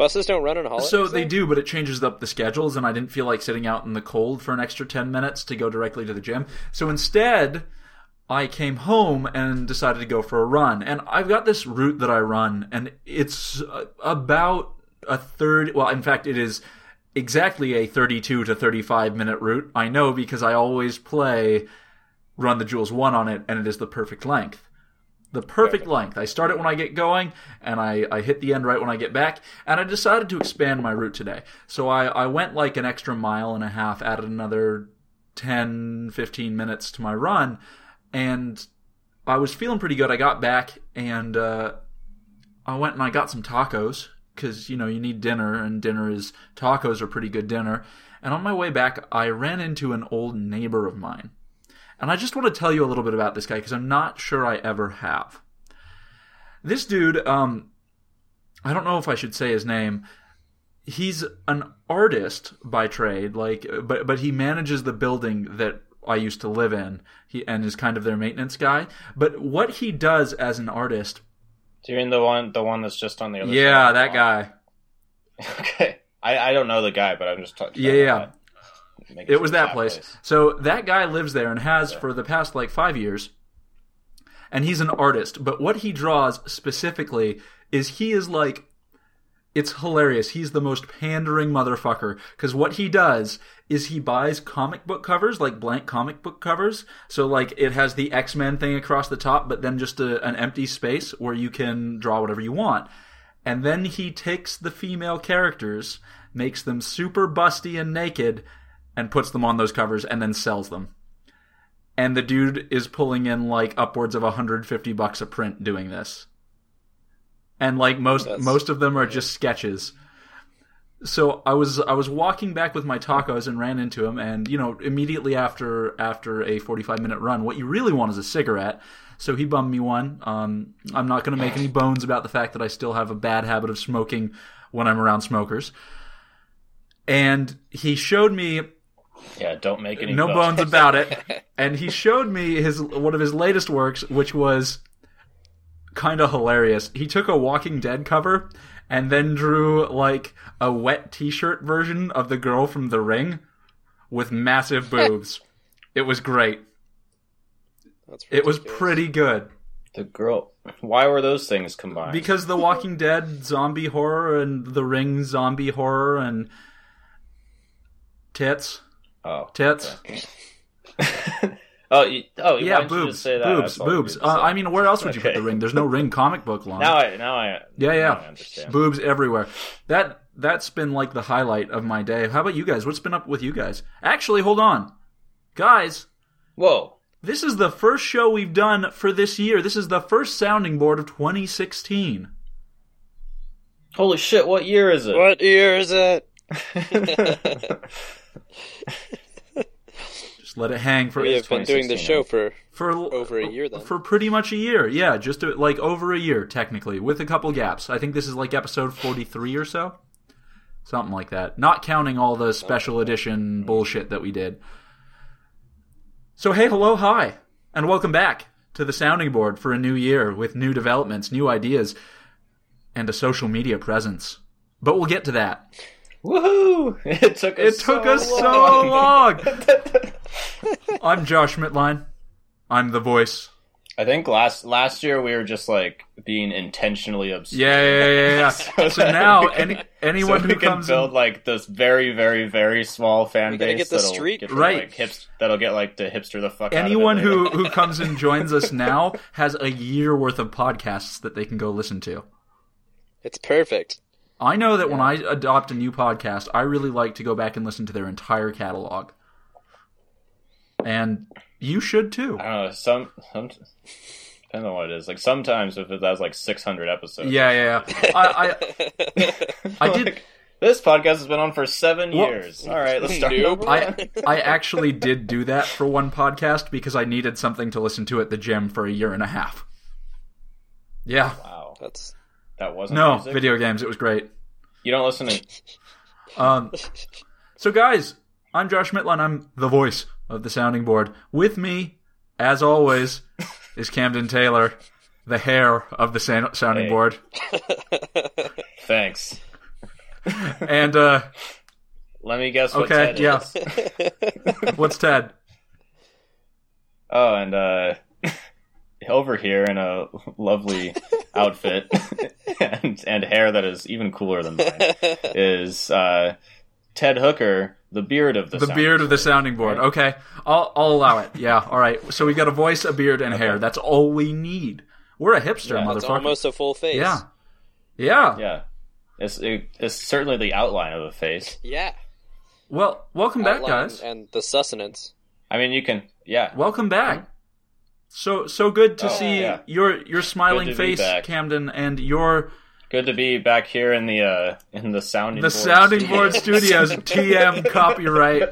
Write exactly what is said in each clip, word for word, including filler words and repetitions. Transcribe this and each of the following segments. Buses don't run on holidays? So they do, but it changes up the schedules, and I didn't feel like sitting out in the cold for an extra ten minutes to go directly to the gym. So instead, I came home and decided to go for a run. And I've got this route that I run, and it's about a third... Well, in fact, it is... exactly a thirty-two to thirty-five minute route. I know because I always play Run the Jewels one on it, and it is the perfect length. The perfect okay. length. I start it when I get going, and I, I hit the end right when I get back, and I decided to expand my route today. So I, I went like an extra mile and a half, added another ten, fifteen minutes to my run, and I was feeling pretty good. I got back, and uh, I went and I got some tacos. Because, you know, you need dinner, and dinner is... Tacos are pretty good dinner. And on my way back, I ran into an old neighbor of mine. And I just want to tell you a little bit about this guy, because I'm not sure I ever have. This dude, um... I don't know if I should say his name. He's an artist by trade, like... But, but he manages the building that I used to live in. He and is kind of their maintenance guy. But what he does as an artist... Do you mean the one, the one that's just on the other yeah, side? Yeah, that guy. Okay. I, I don't know the guy, but I'm just talking yeah, about yeah. That. It, it was that place. place. So that guy lives there and has yeah. for the past, like, five years. And he's an artist. But what he draws specifically is he is, like, it's hilarious. He's the most pandering motherfucker. Because what he does is he buys comic book covers, like blank comic book covers. So, like, it has the X-Men thing across the top, but then just a, an empty space where you can draw whatever you want. And then he takes the female characters, makes them super busty and naked, and puts them on those covers and then sells them. And the dude is pulling in, like, upwards of one hundred fifty bucks a print doing this. And like most That's, most of them are just sketches. So I was I was walking back with my tacos and ran into him, and you know, immediately after after a forty-five minute run, what you really want is a cigarette. So he bummed me one. Um, I'm not going to make any bones about the fact that I still have a bad habit of smoking when I'm around smokers. And he showed me Yeah, don't make any no bones, bones about it. And he showed me his one of his latest works, which was kind of hilarious. He took a Walking Dead cover and then drew like a wet t-shirt version of the girl from The Ring with massive boobs. It was great. That's it was pretty good. The girl. Why were those things combined? Because The Walking Dead zombie horror and The Ring zombie horror and tits. Oh. Tits. Okay. Oh, you, oh, you yeah, boobs, just say that? boobs, boobs. Uh, I mean, where else would you okay. put The Ring? There's no Ring comic book line. Now I, now I, yeah, yeah, I understand. Boobs everywhere. That that's been like the highlight of my day. How about you guys? What's been up with you guys? Actually, hold on, guys. Whoa! This is the first show we've done for this year. This is the first sounding board of twenty sixteen. Holy shit! What year is it? What year is it? Let it hang for. We have been doing the show for, for over a year then. For pretty much a year, yeah, just to, like over a year technically, with a couple gaps. I think this is like episode forty-three or so, something like that. Not counting all the special edition bullshit that we did. So hey, hello, hi, and welcome back to the sounding board for a new year with new developments, new ideas, and a social media presence. But we'll get to that. Woohoo! It took us, it took so, us long. so long. I'm Josh Mitline. I'm the voice. I think last last year we were just like being intentionally obscure. Yeah, yeah, yeah. yeah. so, so now can, any, anyone so who comes can build in, like this very, very, very small fan base. Get the street get right. Like, hipster, that'll get like to hipster the fuck. Anyone out of it who who comes and joins us now has a year worth of podcasts that they can go listen to. It's perfect. I know that yeah. when I adopt a new podcast, I really like to go back and listen to their entire catalog. And you should too. I don't know. Some, some depends on what it is. Like sometimes if it has like six hundred episodes. Yeah, yeah, yeah. I, I, I did. Like, this podcast has been on for seven well, years. All right, let's start. Nope. I, I actually did do that for one podcast because I needed something to listen to at the gym for a year and a half. Yeah. Wow. That's... That wasn't no music. Video games. It was great. You don't listen to. um, so guys, I'm Josh Mitline. I'm the voice of the sounding board. With me, as always, is Camden Taylor, the hair of the sounding hey. board. Thanks. And uh, let me guess. What okay, Ted yeah. is. What's Ted? Oh, and uh, over here in a lovely outfit and and hair that is even cooler than mine is uh, Ted Hooker. The beard of the the beard board. of the sounding board. Right. Okay, I'll I'll allow it. Yeah, all right. So we got a voice, a beard, and okay. hair. That's all we need. We're a hipster, yeah, motherfucker. It's almost a full face. Yeah, yeah, yeah. It's it, it's certainly the outline of a face. Yeah. Well, welcome outline back, guys. And the sustenance. I mean, you can. Yeah. Welcome back. So so good to oh, see yeah. your your smiling face, Camden, and your. Good to be back here in the uh, in the sounding the board sounding studios. board studios. T M copyright,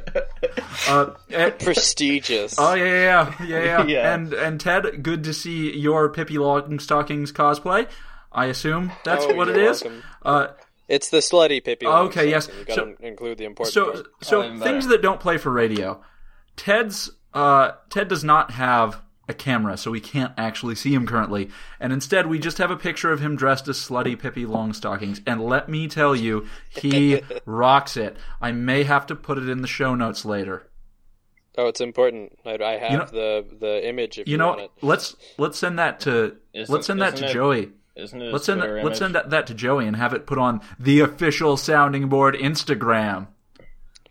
uh, and, prestigious. Oh yeah, yeah, yeah, yeah. yeah. And and Ted, good to see your Pippi Longstockings cosplay. I assume that's oh, what it is. Uh, it's the slutty Pippi. Okay, yes. You got to so, include the important. So part. so oh, things that don't play for radio. Ted's uh, Ted does not have a camera, so we can't actually see him currently, and instead we just have a picture of him dressed as slutty Pippi Longstockings, and let me tell you, he rocks it. I may have to put it in the show notes later. Oh, it's important. I, I have you know, the the image. If you, you know, want it. let's let's send that to isn't, let's send that to it, Joey. Isn't it? Let's send that, let's send that, that to Joey and have it put on the official sounding board Instagram.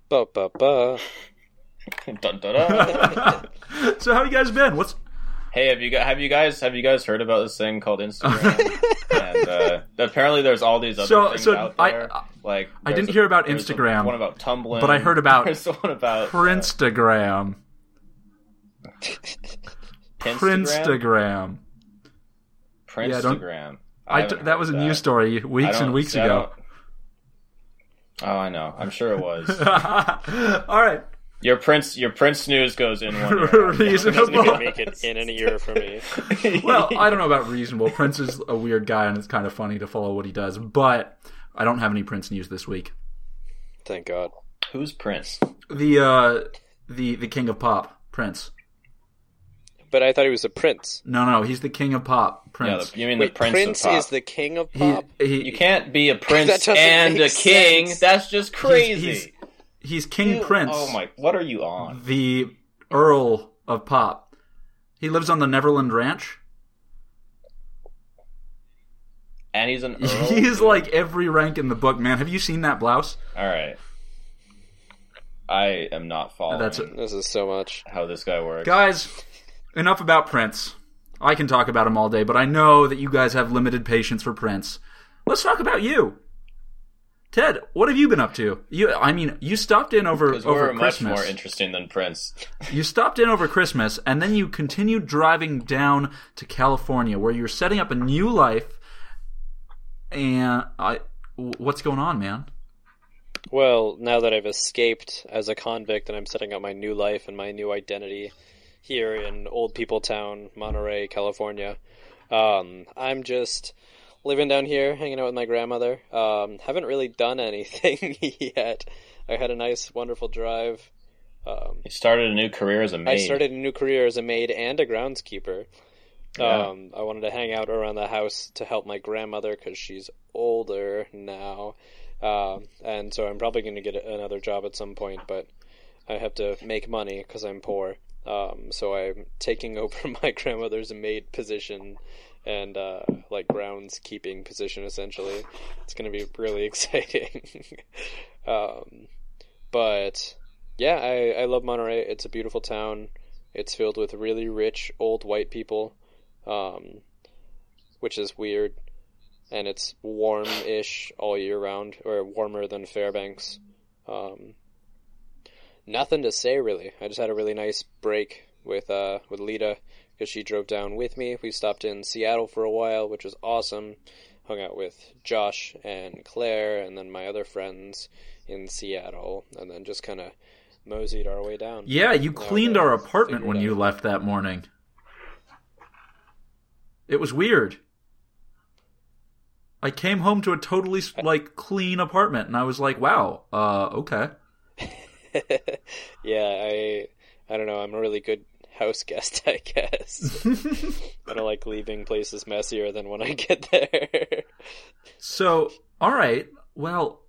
Ba ba ba. Dun, dun, dun. So how you guys been? What's Hey, have you got? Have you guys? Have you guys heard about this thing called Instagram? And uh, apparently, there's all these other so, things so out there. I, like, I didn't a, hear about Instagram. A, one about Tumblr, but I heard about. There's one about Prinstagram. Uh, Prinstagram. Prinstagram. Yeah, I I, that was a news story weeks and weeks ago. Oh, I know. I'm sure it was. All right. Your Prince, your Prince news goes in one year. Reasonable. Doesn't make it in any year for me. Well, I don't know about reasonable. Prince is a weird guy, and it's kind of funny to follow what he does. But I don't have any Prince news this week. Thank God. Who's Prince? The uh, the the king of pop, Prince. But I thought he was a prince. No, no, he's the king of pop, Prince. Yeah, the, you mean Wait, the Prince, Prince of pop? Prince is the king of pop. He, he, you can't be a prince and a king. Sense. That's just crazy. He's, he's, He's King Ew. Prince. Oh my! What are you on? The Earl of Pop. He lives on the Neverland Ranch, and he's an Earl. He's like every rank in the book, man. Have you seen that blouse? All right, I am not following. That's a, this is so much how this guy works, guys. Enough about Prince. I can talk about him all day, but I know that you guys have limited patience for Prince. Let's talk about you. Ted, what have you been up to? You, I mean, you stopped in over over we're Christmas. We're much more interesting than Prince. You stopped in over Christmas, and then you continued driving down to California, where you're setting up a new life. And I, what's going on, man? Well, now that I've escaped as a convict, and I'm setting up my new life and my new identity here in Old People Town, Monterey, California, um, I'm just. Living down here, hanging out with my grandmother. Um, haven't really done anything yet. I had a nice, wonderful drive. Um, you started a new career as a maid. I started a new career as a maid and a groundskeeper. Yeah. Um, I wanted to hang out around the house to help my grandmother because she's older now. Um, and so I'm probably going to get another job at some point, but I have to make money because I'm poor. Um, so I'm taking over my grandmother's maid position and uh, like groundskeeping position, essentially. It's going to be really exciting. um, but yeah, I, I love Monterey. It's a beautiful town. It's filled with really rich old white people, um, which is weird. And it's warm-ish all year round, or warmer than Fairbanks. Um, nothing to say, really. I just had a really nice break with uh, with Lita, because she drove down with me. We stopped in Seattle for a while, which was awesome. Hung out with Josh and Claire and then my other friends in Seattle, and then just kind of moseyed our way down. Yeah, you cleaned our apartment when you left that morning. It was weird. I came home to a totally, like, clean apartment, and I was like, wow, uh, okay. Yeah, I, I don't know, I'm a really good house guest, I guess. I don't like leaving places messier than when I get there. So, all right. Well,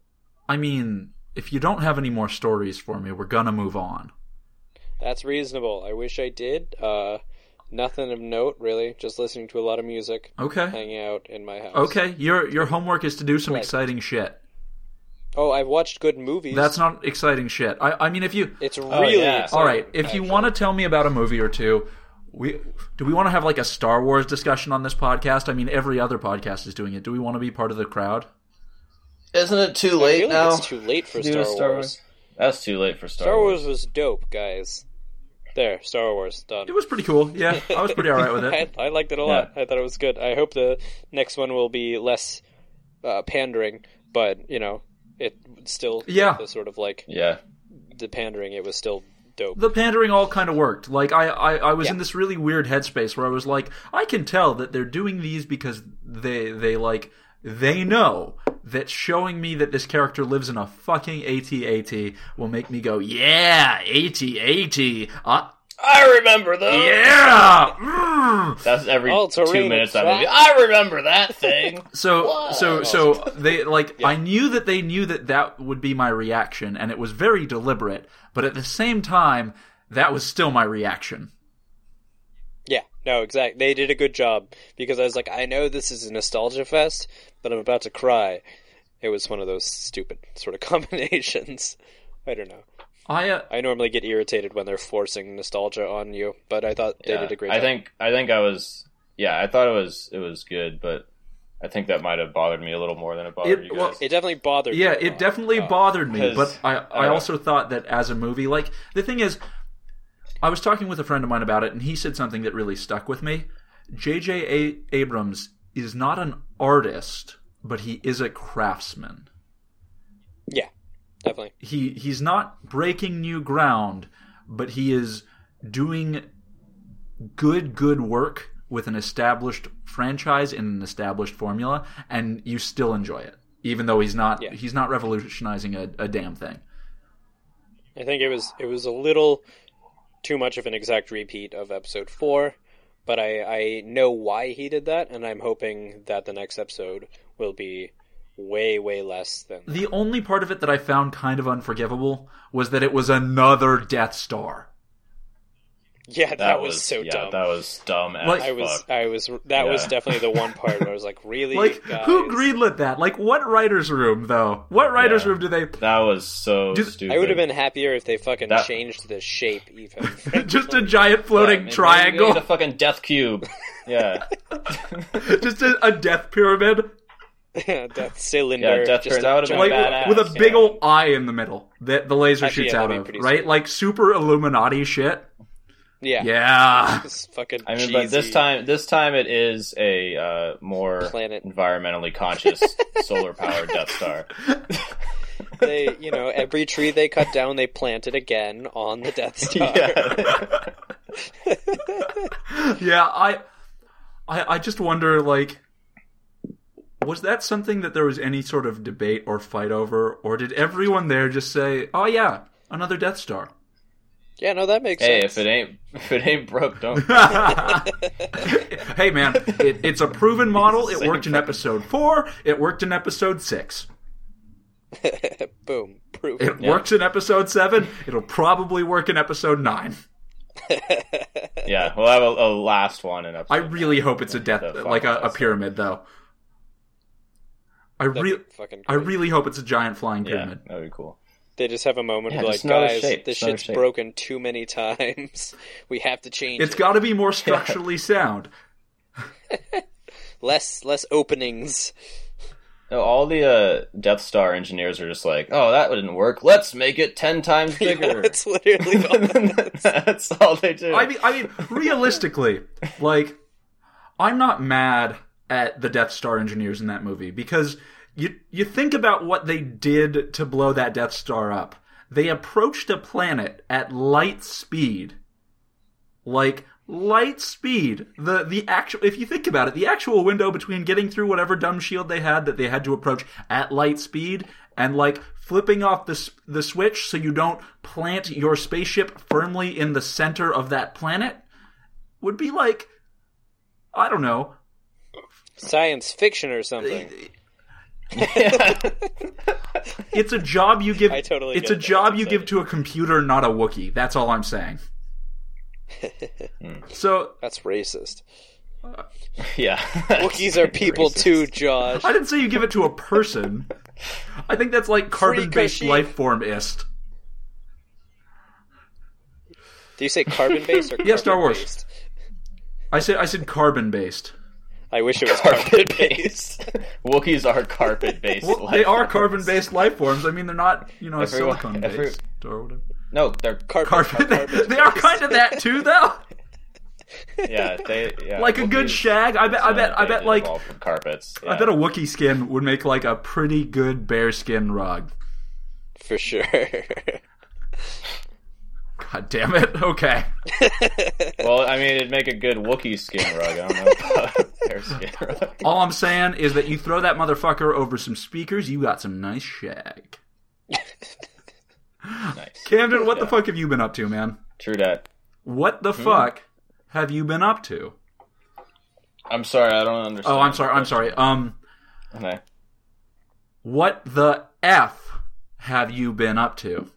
I mean, if you don't have any more stories for me, we're gonna move on. That's reasonable. I wish I did. Uh, nothing of note, really. Just listening to a lot of music. Okay. Hanging out in my house. Okay. Your your homework is to do some right. exciting shit. Oh, I've watched good movies. That's not exciting shit. I, I mean, if you... It's really oh, yeah. exciting. All right. If actually. you want to tell me about a movie or two, we do we want to have like a Star Wars discussion on this podcast? I mean, every other podcast is doing it. Do we want to be part of the crowd? Isn't it too late I feel now? Like it's too late for Star, Star Wars. Wars. That's too late for Star, Star Wars. Star Wars was dope, guys. There, Star Wars, done. It was pretty cool, yeah. I was pretty all right with it. I, I liked it a lot. Yeah. I thought it was good. I hope the next one will be less uh, pandering, but, you know, it still... Yeah. The sort of, like... Yeah. The pandering, it was still... Dope. The pandering all kind of worked. Like, I, I, I was yeah. in this really weird headspace where I was like, I can tell that they're doing these because they, they like, they know that showing me that this character lives in a fucking AT-AT will make me go, yeah, AT-AT. Uh, I remember those. Yeah. Mm. That's every two minutes I movie. I remember that thing. So, Whoa. so, so they, like, yeah. I knew that they knew that that would be my reaction, and it was very deliberate. But at the same time, that was still my reaction. Yeah, no, exactly. They did a good job, because I was like, I know this is a nostalgia fest, but I'm about to cry. It was one of those stupid sort of combinations. I don't know. I uh, I normally get irritated when they're forcing nostalgia on you, but I thought they yeah, did a great job. I think I think I was yeah, I thought it was it was good, but I think that might have bothered me a little more than it bothered it, you guys. Well, it definitely bothered me. Yeah, it lot. definitely uh, bothered me, but I, I uh, also thought that as a movie, like, the thing is, I was talking with a friend of mine about it, and he said something that really stuck with me. J J Abrams is not an artist, but he is a craftsman. Yeah, definitely. He He's not breaking new ground, but he is doing good, good work with an established franchise in an established formula, and you still enjoy it, even though he's not yeah. he's not revolutionizing a, a damn thing. I think it was it was a little too much of an exact repeat of episode four, but I, I know why he did that, and I'm hoping that the next episode will be way, way less than that. The only part of it that I found kind of unforgivable was that it was another Death Star. Yeah, that, that was, was so yeah, dumb. That was dumb as like, fuck. I was, I was, that yeah. was definitely the one part where I was like, really? Like, guys? Who greenlit that? Like, what writer's room, though? What writer's yeah. room do they... That was so do... stupid. I would have been happier if they fucking that... changed the shape, even. Just a giant floating yeah, triangle. Just a fucking death cube. Yeah. Just a, a death pyramid. Yeah, death cylinder. Yeah, death just pyramid. That like, badass, with a big yeah. old eye in the middle that the laser Actually, shoots yeah, out of, right? Sweet. Like, super Illuminati shit. Yeah, yeah. It's fucking I mean, cheesy. But this time, this time it is a uh, more Planet. environmentally conscious solar-powered Death Star. They, you know, every tree they cut down, they plant it again on the Death Star. Yeah, yeah I, I, I just wonder, like, was that something that there was any sort of debate or fight over, or did everyone there just say, "Oh yeah, another Death Star"? Yeah, no, that makes hey, sense. Hey, if it ain't if it ain't broke, don't. Hey, man, it, it's a proven model. It worked in episode four. It worked in episode six. Boom, proof. It yeah. works in episode seven. It'll probably work in episode nine. Yeah, we'll have a, a last one in episode. I really hope it's a death, like a, a pyramid, though. I really, I really hope it's a giant flying pyramid. Yeah, that'd be cool. They just have a moment yeah, of like, guys, shape. this shit's shape. broken too many times. We have to change it's it. It's got to be more structurally sound. less less openings. No, all the uh, Death Star engineers are just like, oh, that didn't work. Let's make it ten times bigger. Yeah, that's literally all that's... that's all they do. I mean, I mean realistically, like, I'm not mad at the Death Star engineers in that movie because... You you think about what they did to blow that Death Star up. They approached a planet at light speed. Like, light speed. The the actual, if you think about it, the actual window between getting through whatever dumb shield they had that they had to approach at light speed and, like, flipping off the, the switch so you don't plant your spaceship firmly in the center of that planet would be like, I don't know. Science fiction or something. It's a job you give. I totally it's a job you give to a computer, not a Wookiee. That's all I'm saying. So that's racist. Uh, yeah, Wookiees are people racist. too, Josh. I didn't say you give it to a person. I think that's like carbon-based life form-ist. Do you say carbon-based or carbon-based? Yeah, Star Wars. Based? I said I said carbon-based. I wish it was carpet-based. Carpet Wookiees are carpet-based. Well, life they are forms. Carbon-based life forms. I mean, they're not, you know, silicon-based every... or whatever. No, they're carpet. carpet, carpet they are kind of that too, though. Yeah, they yeah, like Wookiees, a good shag. I bet. I bet. I bet. Like carpets. Yeah. I bet a Wookiee skin would make like a pretty good bearskin rug. For sure. God damn it! Okay. Well, I mean, it'd make a good Wookiee skin rug. I don't know about a bear skin rug. All I'm saying is that you throw that motherfucker over some speakers, you got some nice shag. Nice. Camden, what yeah. the fuck have you been up to, man? True that. What the hmm. fuck have you been up to? I'm sorry, I don't understand. Oh, I'm sorry. I'm sorry. Um. Okay. What the F have you been up to?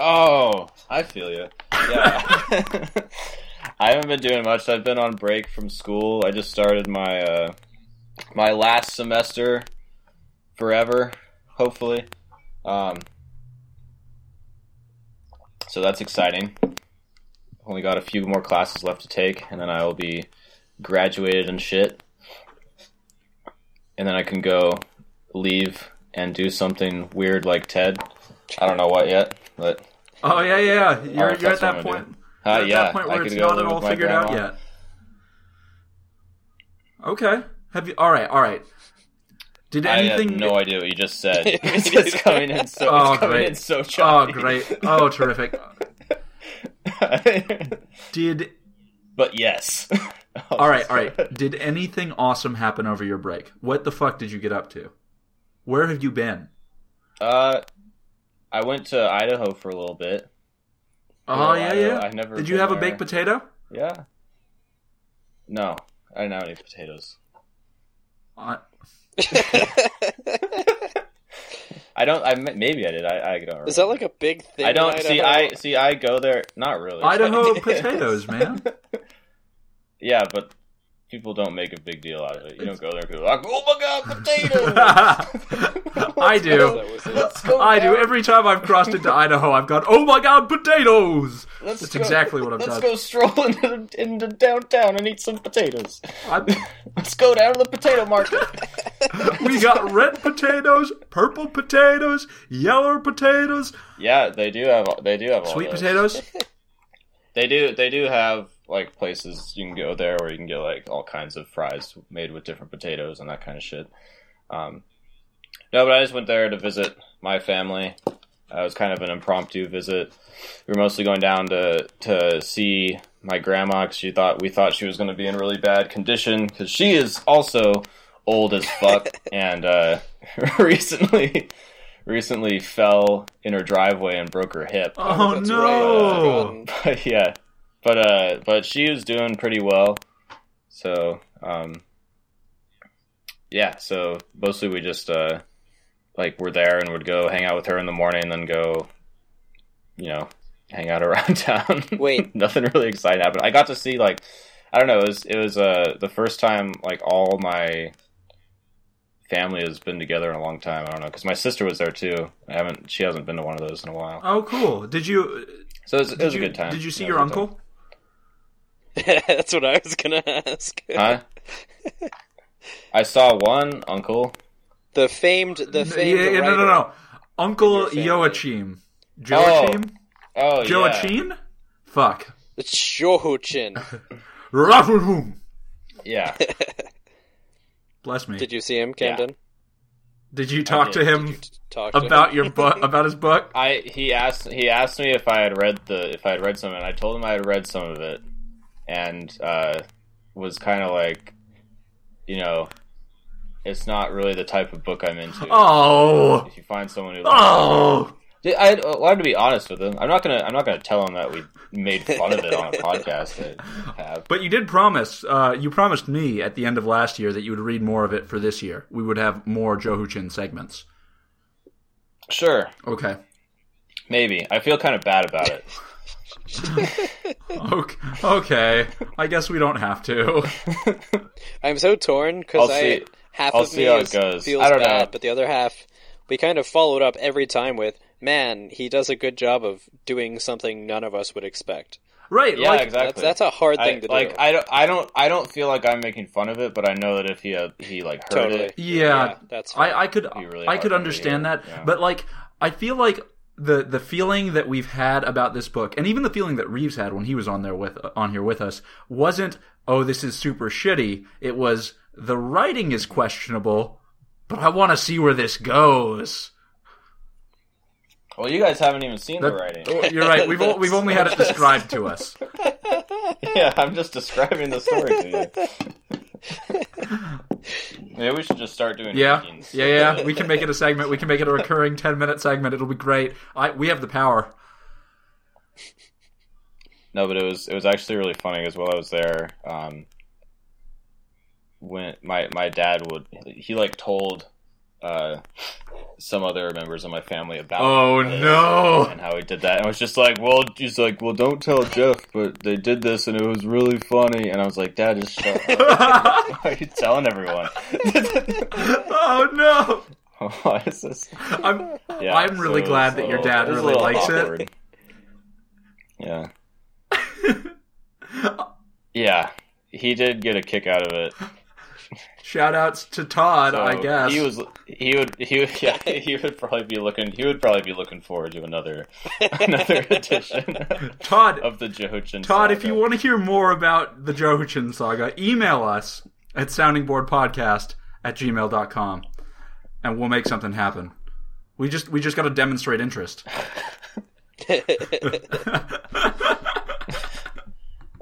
Oh, I feel you. Yeah. I haven't been doing much. I've been on break from school. I just started my uh, my last semester forever, hopefully. Um, so that's exciting. Only got a few more classes left to take, and then I will be graduated and shit. And then I can go leave and do something weird like TED. I don't know what yet, but... Oh, yeah, yeah. You're, right, you're at that point. You're uh, at yeah, that point where it's not at all figured out yet. Okay. Have you? All right, all right. Did anything... I had no idea what you just said. It's just coming in so oh, it's coming great. in so choppy. Oh, great. Oh, terrific. Did... But yes. all right, all right. Did anything awesome happen over your break? What the fuck did you get up to? Where have you been? Uh... I went to Idaho for a little bit. Oh, yeah, yeah. I've never Did you have there. a baked potato? Yeah. No, I didn't have any potatoes. I, I don't. I maybe I did. I, I don't remember. Is that like a big thing? I don't in see. I see. I go there. Not really. Idaho potatoes, man. Yeah, but people don't make a big deal out of it. You don't go there because like, oh my god, potatoes! I do. I do. Every time I've crossed into Idaho, I've gone, oh my god, potatoes! Let's That's go, exactly what I've let's done. Let's go stroll into, into downtown and eat some potatoes. I'm... Let's go down to the potato market. We got red potatoes, purple potatoes, yellow potatoes. Yeah, they do have. They do have sweet all potatoes. They do. They do have. Like places you can go there where you can get like all kinds of fries made with different potatoes and that kind of shit. Um, no, but I just went there to visit my family. Uh, it was kind of an impromptu visit. We were mostly going down to to see my grandma because she thought we thought she was going to be in really bad condition because she is also old as fuck and uh, recently recently fell in her driveway and broke her hip. Oh, oh no! Right. Uh, but yeah. But uh, but she was doing pretty well, so um, yeah. So mostly we just uh, like were there and would go hang out with her in the morning, and then go, you know, hang out around town. Wait, nothing really exciting happened. I got to see like, I don't know, it was it was uh the first time like all my family has been together in a long time. I don't know because my sister was there too. I haven't she hasn't been to one of those in a while. Oh, cool. Did you? So it was, it was you, a good time. Did you see your uncle? Time. That's what I was gonna ask. Huh? I saw one uncle. The famed, the famed. Yeah, yeah, no, no, no. Uncle Joachim. Joachim. Oh, oh Joachim? Yeah. Fuck. It's Joachim. Rafflehoom. Yeah. Bless me. Did you see him, Camden? Yeah. Did you talk to him you talk to about him? your book? About his book? I he asked he asked me if I had read the if I had read some, and I told him I had read some of it. And uh, was kind of like, you know, it's not really the type of book I'm into. Oh, if you find someone who, oh, I, I have to be honest with him. I'm not gonna. I'm not gonna tell him that we made fun of it on a podcast. That have. But you did promise. Uh, you promised me at the end of last year that you would read more of it for this year. We would have more Johoo-chin segments. Sure. Okay. Maybe. I feel kind of bad about it. Okay. I guess we don't have to. I'm so torn because I half I'll of me is, feels I don't bad, know. But the other half we kind of followed up every time with. Man, he does a good job of doing something none of us would expect. Right, yeah, like, exactly. That's, that's a hard thing I, to like, do. Like, I don't, I don't, I don't feel like I'm making fun of it, but I know that if he, uh, he like heard totally. it, yeah, yeah that's. I, I could, really I could understand that, yeah. But like, I feel like the the feeling that we've had about this book, and even the feeling that Reeves had when he was on there with on here with us, wasn't, oh, this is super shitty. It was the writing is questionable, but I want to see where this goes. Well, you guys haven't even seen that, the writing. You're right. We've we've only had it described to us. Yeah, I'm just describing the story to you. Maybe we should just start doing yeah. rankings. Yeah, yeah. We can make it a segment. We can make it a recurring ten-minute segment. It'll be great. I we have the power. No, but it was it was actually really funny because while I was there, um, when my my dad would he like told. Uh, some other members of my family about oh no and how he did that, and I was just like, well, he's like, well, don't tell Jeff, but they did this and it was really funny, and I was like, Dad, just shut up. Why are you telling everyone? Oh no! Oh, what is this? I'm yeah, I'm really so glad that little, your dad really likes awkward. It. Yeah. Yeah, he did get a kick out of it. Shout outs to Todd, so I guess. He was he would he would yeah, he would probably be looking he would probably be looking forward to another another edition Todd, of the Johoo-chin Todd, saga. If you want to hear more about the Johoo-chin saga, email us at sounding board podcast at gmail dot com and we'll make something happen. We just we just gotta demonstrate interest.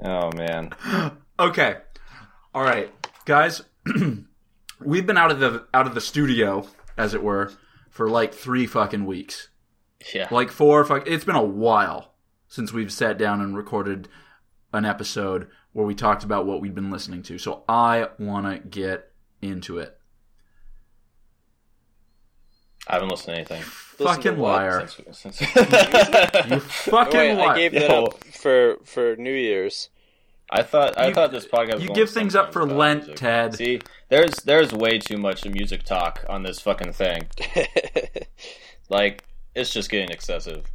Oh man. Okay. All right. Guys, we've been out of the out of the studio, as it were, for like three fucking weeks. Yeah, like four. Fuck, it's been a while since we've sat down and recorded an episode where we talked about what we've been listening to. So I want to get into it. I haven't listened to anything. Fucking liar! Since, since... you, you fucking Wait, liar! I gave that Yo. up for for New Year's. I thought I you, thought this podcast. Was you give things up for Lent, music. Ted. See, there's there's way too much music talk on this fucking thing. Like, it's just getting excessive.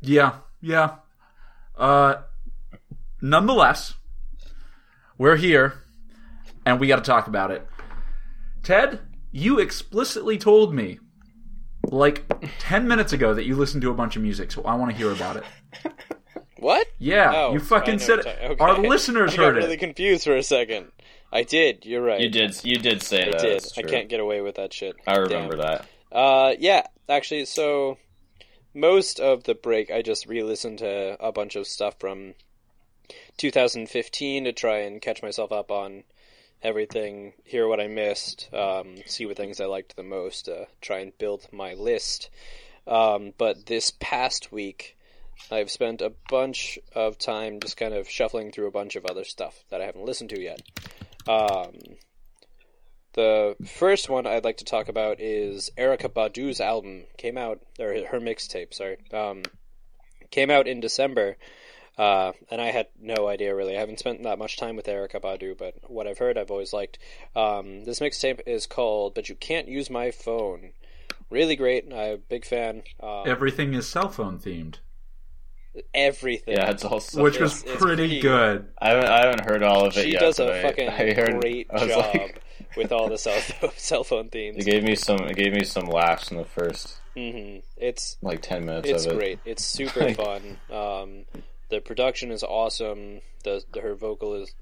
Yeah, yeah. Uh, nonetheless, we're here, and we got to talk about it. Ted, you explicitly told me, like ten minutes ago, that you listened to a bunch of music, so I want to hear about it. What? Yeah, oh, you fucking said it. Okay. Our listeners heard it. I got really confused for a second. I did. You're right. You did. You did say I that. I did. I can't get away with that shit. I remember Damn. that. Uh, yeah, actually, so most of the break, I just re-listened to a bunch of stuff from two thousand fifteen to try and catch myself up on everything, hear what I missed, um, see what things I liked the most, uh, try and build my list. Um, but this past week, I've spent a bunch of time just kind of shuffling through a bunch of other stuff that I haven't listened to yet. Um, the first one I'd like to talk about is Erykah Badu's album. Came out, or her mixtape, sorry. Um, came out in December, uh, and I had no idea really. I haven't spent that much time with Erykah Badu, but what I've heard I've always liked. Um, this mixtape is called But You Can't Use My Phone. Really great. I'm a big fan. Um, Everything is cell phone themed. Everything, yeah, it's also which was it's, pretty it's good. I haven't, I haven't heard all of it she yet. She does a I, fucking I heard, great job like... with all the cell cell phone themes. It gave me some, it gave me some laughs in the first. Mm-hmm. It's like ten minutes. It's of it. great. It's super like... fun. Um, the production is awesome. The, the her vocal is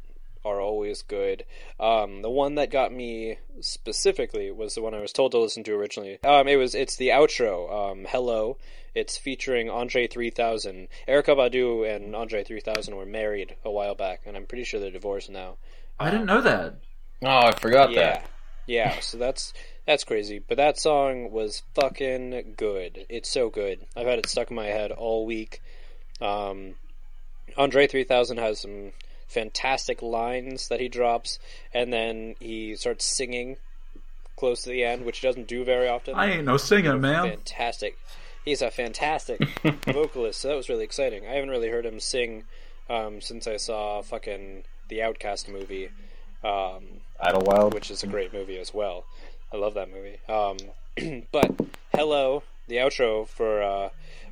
are always good. Um, the one that got me specifically was the one I was told to listen to originally. Um, it was it's the outro. Um, Hello. It's featuring Andre three thousand. Erykah Badu and Andre three thousand were married a while back, and I'm pretty sure they're divorced now. I um, didn't know that. Oh, I forgot yeah. that. Yeah, so that's that's crazy. But that song was fucking good. It's so good. I've had it stuck in my head all week. Um, Andre three thousand has some fantastic lines that he drops, and then he starts singing close to the end, which he doesn't do very often. I ain't no singer, man. Fantastic. He's a fantastic vocalist, so that was really exciting. I haven't really heard him sing um, since I saw fucking the OutKast movie. Um, Idlewild. Which is a great movie as well. I love that movie. Um, but Hello, the outro for uh,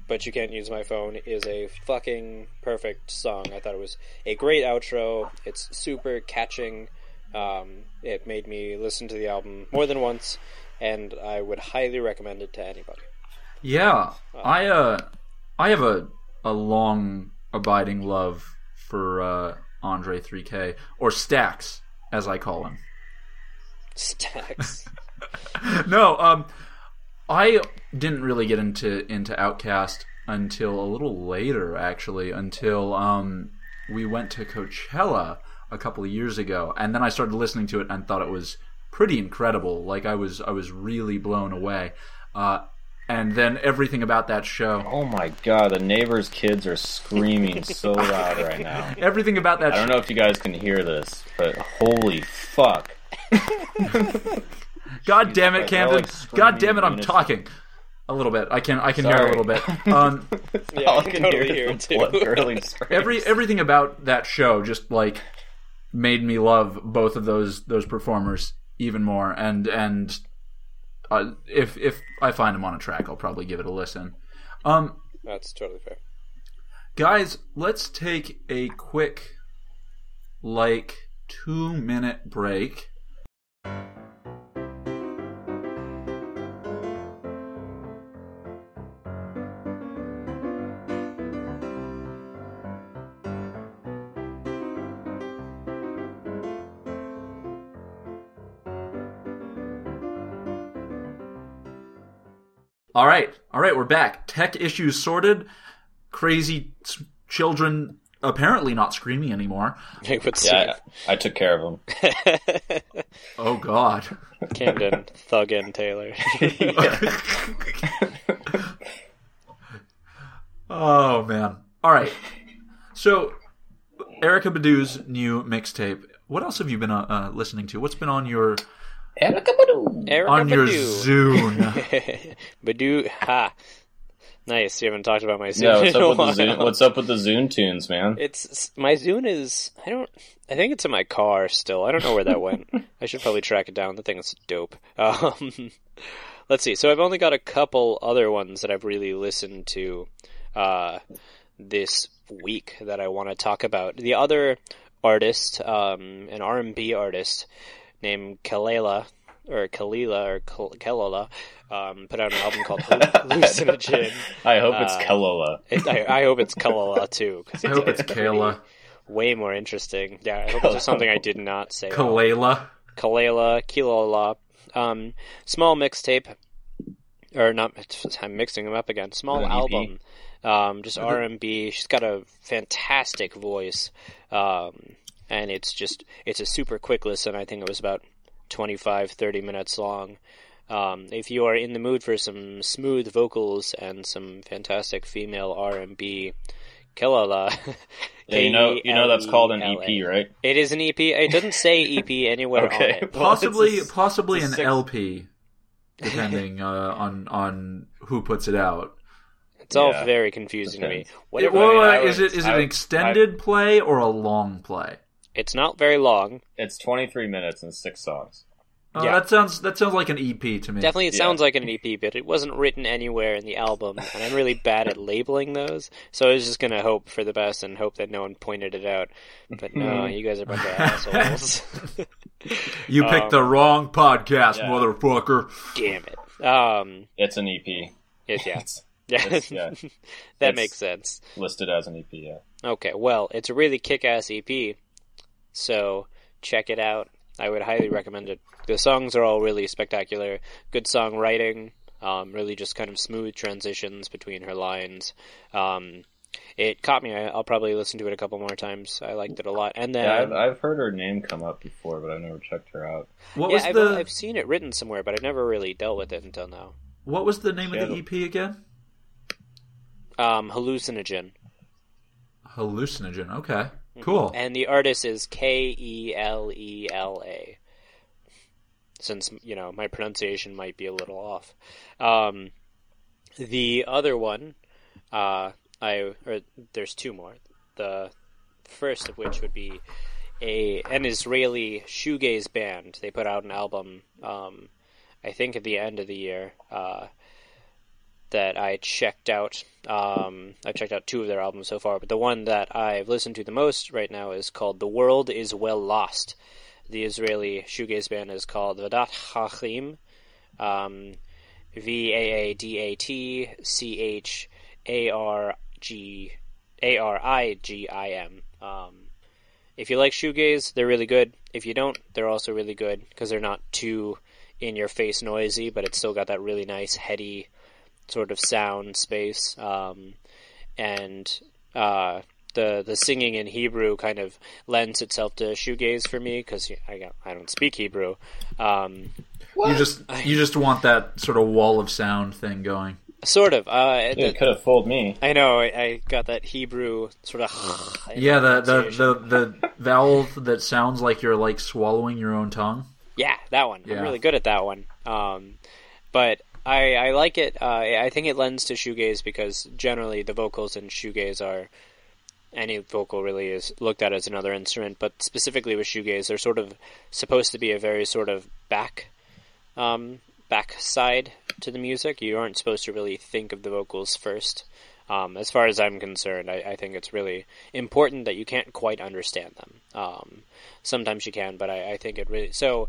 But You Can't Use My Phone is a fucking perfect song. I thought it was a great outro. It's super catching. Um, it made me listen to the album more than once, and I would highly recommend it to anybody. Yeah, um, I uh, I have a a long abiding love for uh, Andre three K, or Stax, as I call him. Stax. No, um, I didn't really get into into OutKast until a little later, actually, until um, we went to Coachella a couple of years ago, and then I started listening to it and thought it was pretty incredible. Like I was, I was really blown away. Uh, and then everything about that show. Oh my god, the neighbors' kids are screaming so loud right now. Everything about that. I don't know if you guys can hear this, but holy fuck! God damn it, Camden! God damn it, I'm talking a little bit. I can, I can Sorry. hear a little bit. Um, yeah, I can totally hear it too. Every everything about that show, just like. Made me love both of those those performers even more, and and uh, if if I find them on a track, I'll probably give it a listen. Um, That's totally fair, guys. Let's take a quick, like, two minute break. All right, all right, we're back. Tech issues sorted. Crazy children apparently not screaming anymore. Hey, what's yeah, I, I took care of them. Oh, God. Camden, Thuggin' Taylor. Oh, man. All right. So, Erykah Badu's new mixtape. What else have you been uh, uh, listening to? What's been on your... Erykah Badu. Erykah on Badu. Your Zune. Badu. Ha. Nice. You haven't talked about my Zune. Yeah, what's, up with the Zune? What's up with the Zune tunes, man? It's my Zune is I don't I think it's in my car still. I don't know where that went. I should probably track it down. The thing is dope. Um, let's see. So I've only got a couple other ones that I've really listened to uh, this week that I want to talk about. The other artist, um, an R and B artist named Kelela, or Kelela, or Kelela, um, put out an album called Hallucinogen. I hope it's uh, Kelela. It, I, I hope it's Kelela, too. Cause I hope it's Kelela. Way more interesting. Yeah, I hope it's something I did not say. Kelela. Kelela, Kelela. Um, small mixtape, or not, I'm mixing them up again. Small uh, album, um, just R and B. She's got a fantastic voice. Um... And it's just, it's a super quick listen. I think it was about twenty-five, thirty minutes long. Um, if you are in the mood for some smooth vocals and some fantastic female R and B, Kelela. Yeah, you know, you know that's called an E P, right? It is an E P. It doesn't say E P anywhere okay. on it. Possibly, well, a, possibly an six... L P, depending uh, on on who puts it out. It's yeah. all very confusing okay. to me. Whatever, it, well, I mean, is would, it is it an extended I, play or a long play? It's not very long. It's twenty-three minutes and six songs. Oh, yeah. that sounds that sounds like an E P to me. Definitely, it yeah. sounds like an E P, but it wasn't written anywhere in the album, and I'm really bad at labeling those. So I was just gonna hope for the best and hope that no one pointed it out. But no, you guys are a bunch of assholes. You picked um, the wrong podcast, yeah. motherfucker. Damn it. Um, it's an E P. It, yeah. Yeah, yeah. That it's makes sense. Listed as an E P, yeah. Okay, well, it's a really kick-ass E P, so check it out. I would highly recommend it. The songs are all really spectacular. Good songwriting, um, really just kind of smooth transitions between her lines. Um, It caught me. I'll probably listen to it a couple more times. I liked it a lot. And then yeah, I've, I've heard her name come up before, but I've never checked her out. What yeah, was I've, the... I've seen it written somewhere, but I've never really dealt with it until now. What was the name Shadow. of the E P again? Um, Hallucinogen. Hallucinogen. Okay, cool. And the artist is K E L E L A. Since, you know, my pronunciation might be a little off. Um, the other one, uh, I or there's two more. The first of which would be a an Israeli shoegaze band. They put out an album, um, I think at the end of the year, uh, that I checked out. Um, I've checked out two of their albums so far, but the one that I've listened to the most right now is called The World is Well Lost. The Israeli shoegaze band is called Vaadat Charigim, um, V A A D A T C H A R G A R I G I M. Um, if you like shoegaze, they're really good. If you don't, they're also really good because they're not too in-your-face noisy, but it's still got that really nice, heady sort of sound space. Um, and... Uh, The, the singing in Hebrew kind of lends itself to shoegaze for me because I, I don't speak Hebrew. Um, you just you just want that sort of wall of sound thing going. Sort of. Uh, it the, could have fooled me. I know. I, I got that Hebrew sort of. Yeah, the the, the the vowel that sounds like you're like swallowing your own tongue. Yeah, that one. Yeah. I'm really good at that one. Um, but. I, I like it. Uh, I think it lends to shoegaze because generally the vocals in shoegaze are. Any vocal really is looked at as another instrument, but specifically with shoegaze, they're sort of supposed to be a very sort of back, um, back side to the music. You aren't supposed to really think of the vocals first. Um, as far as I'm concerned, I, I think it's really important that you can't quite understand them. Um, sometimes you can, but I, I think it really, so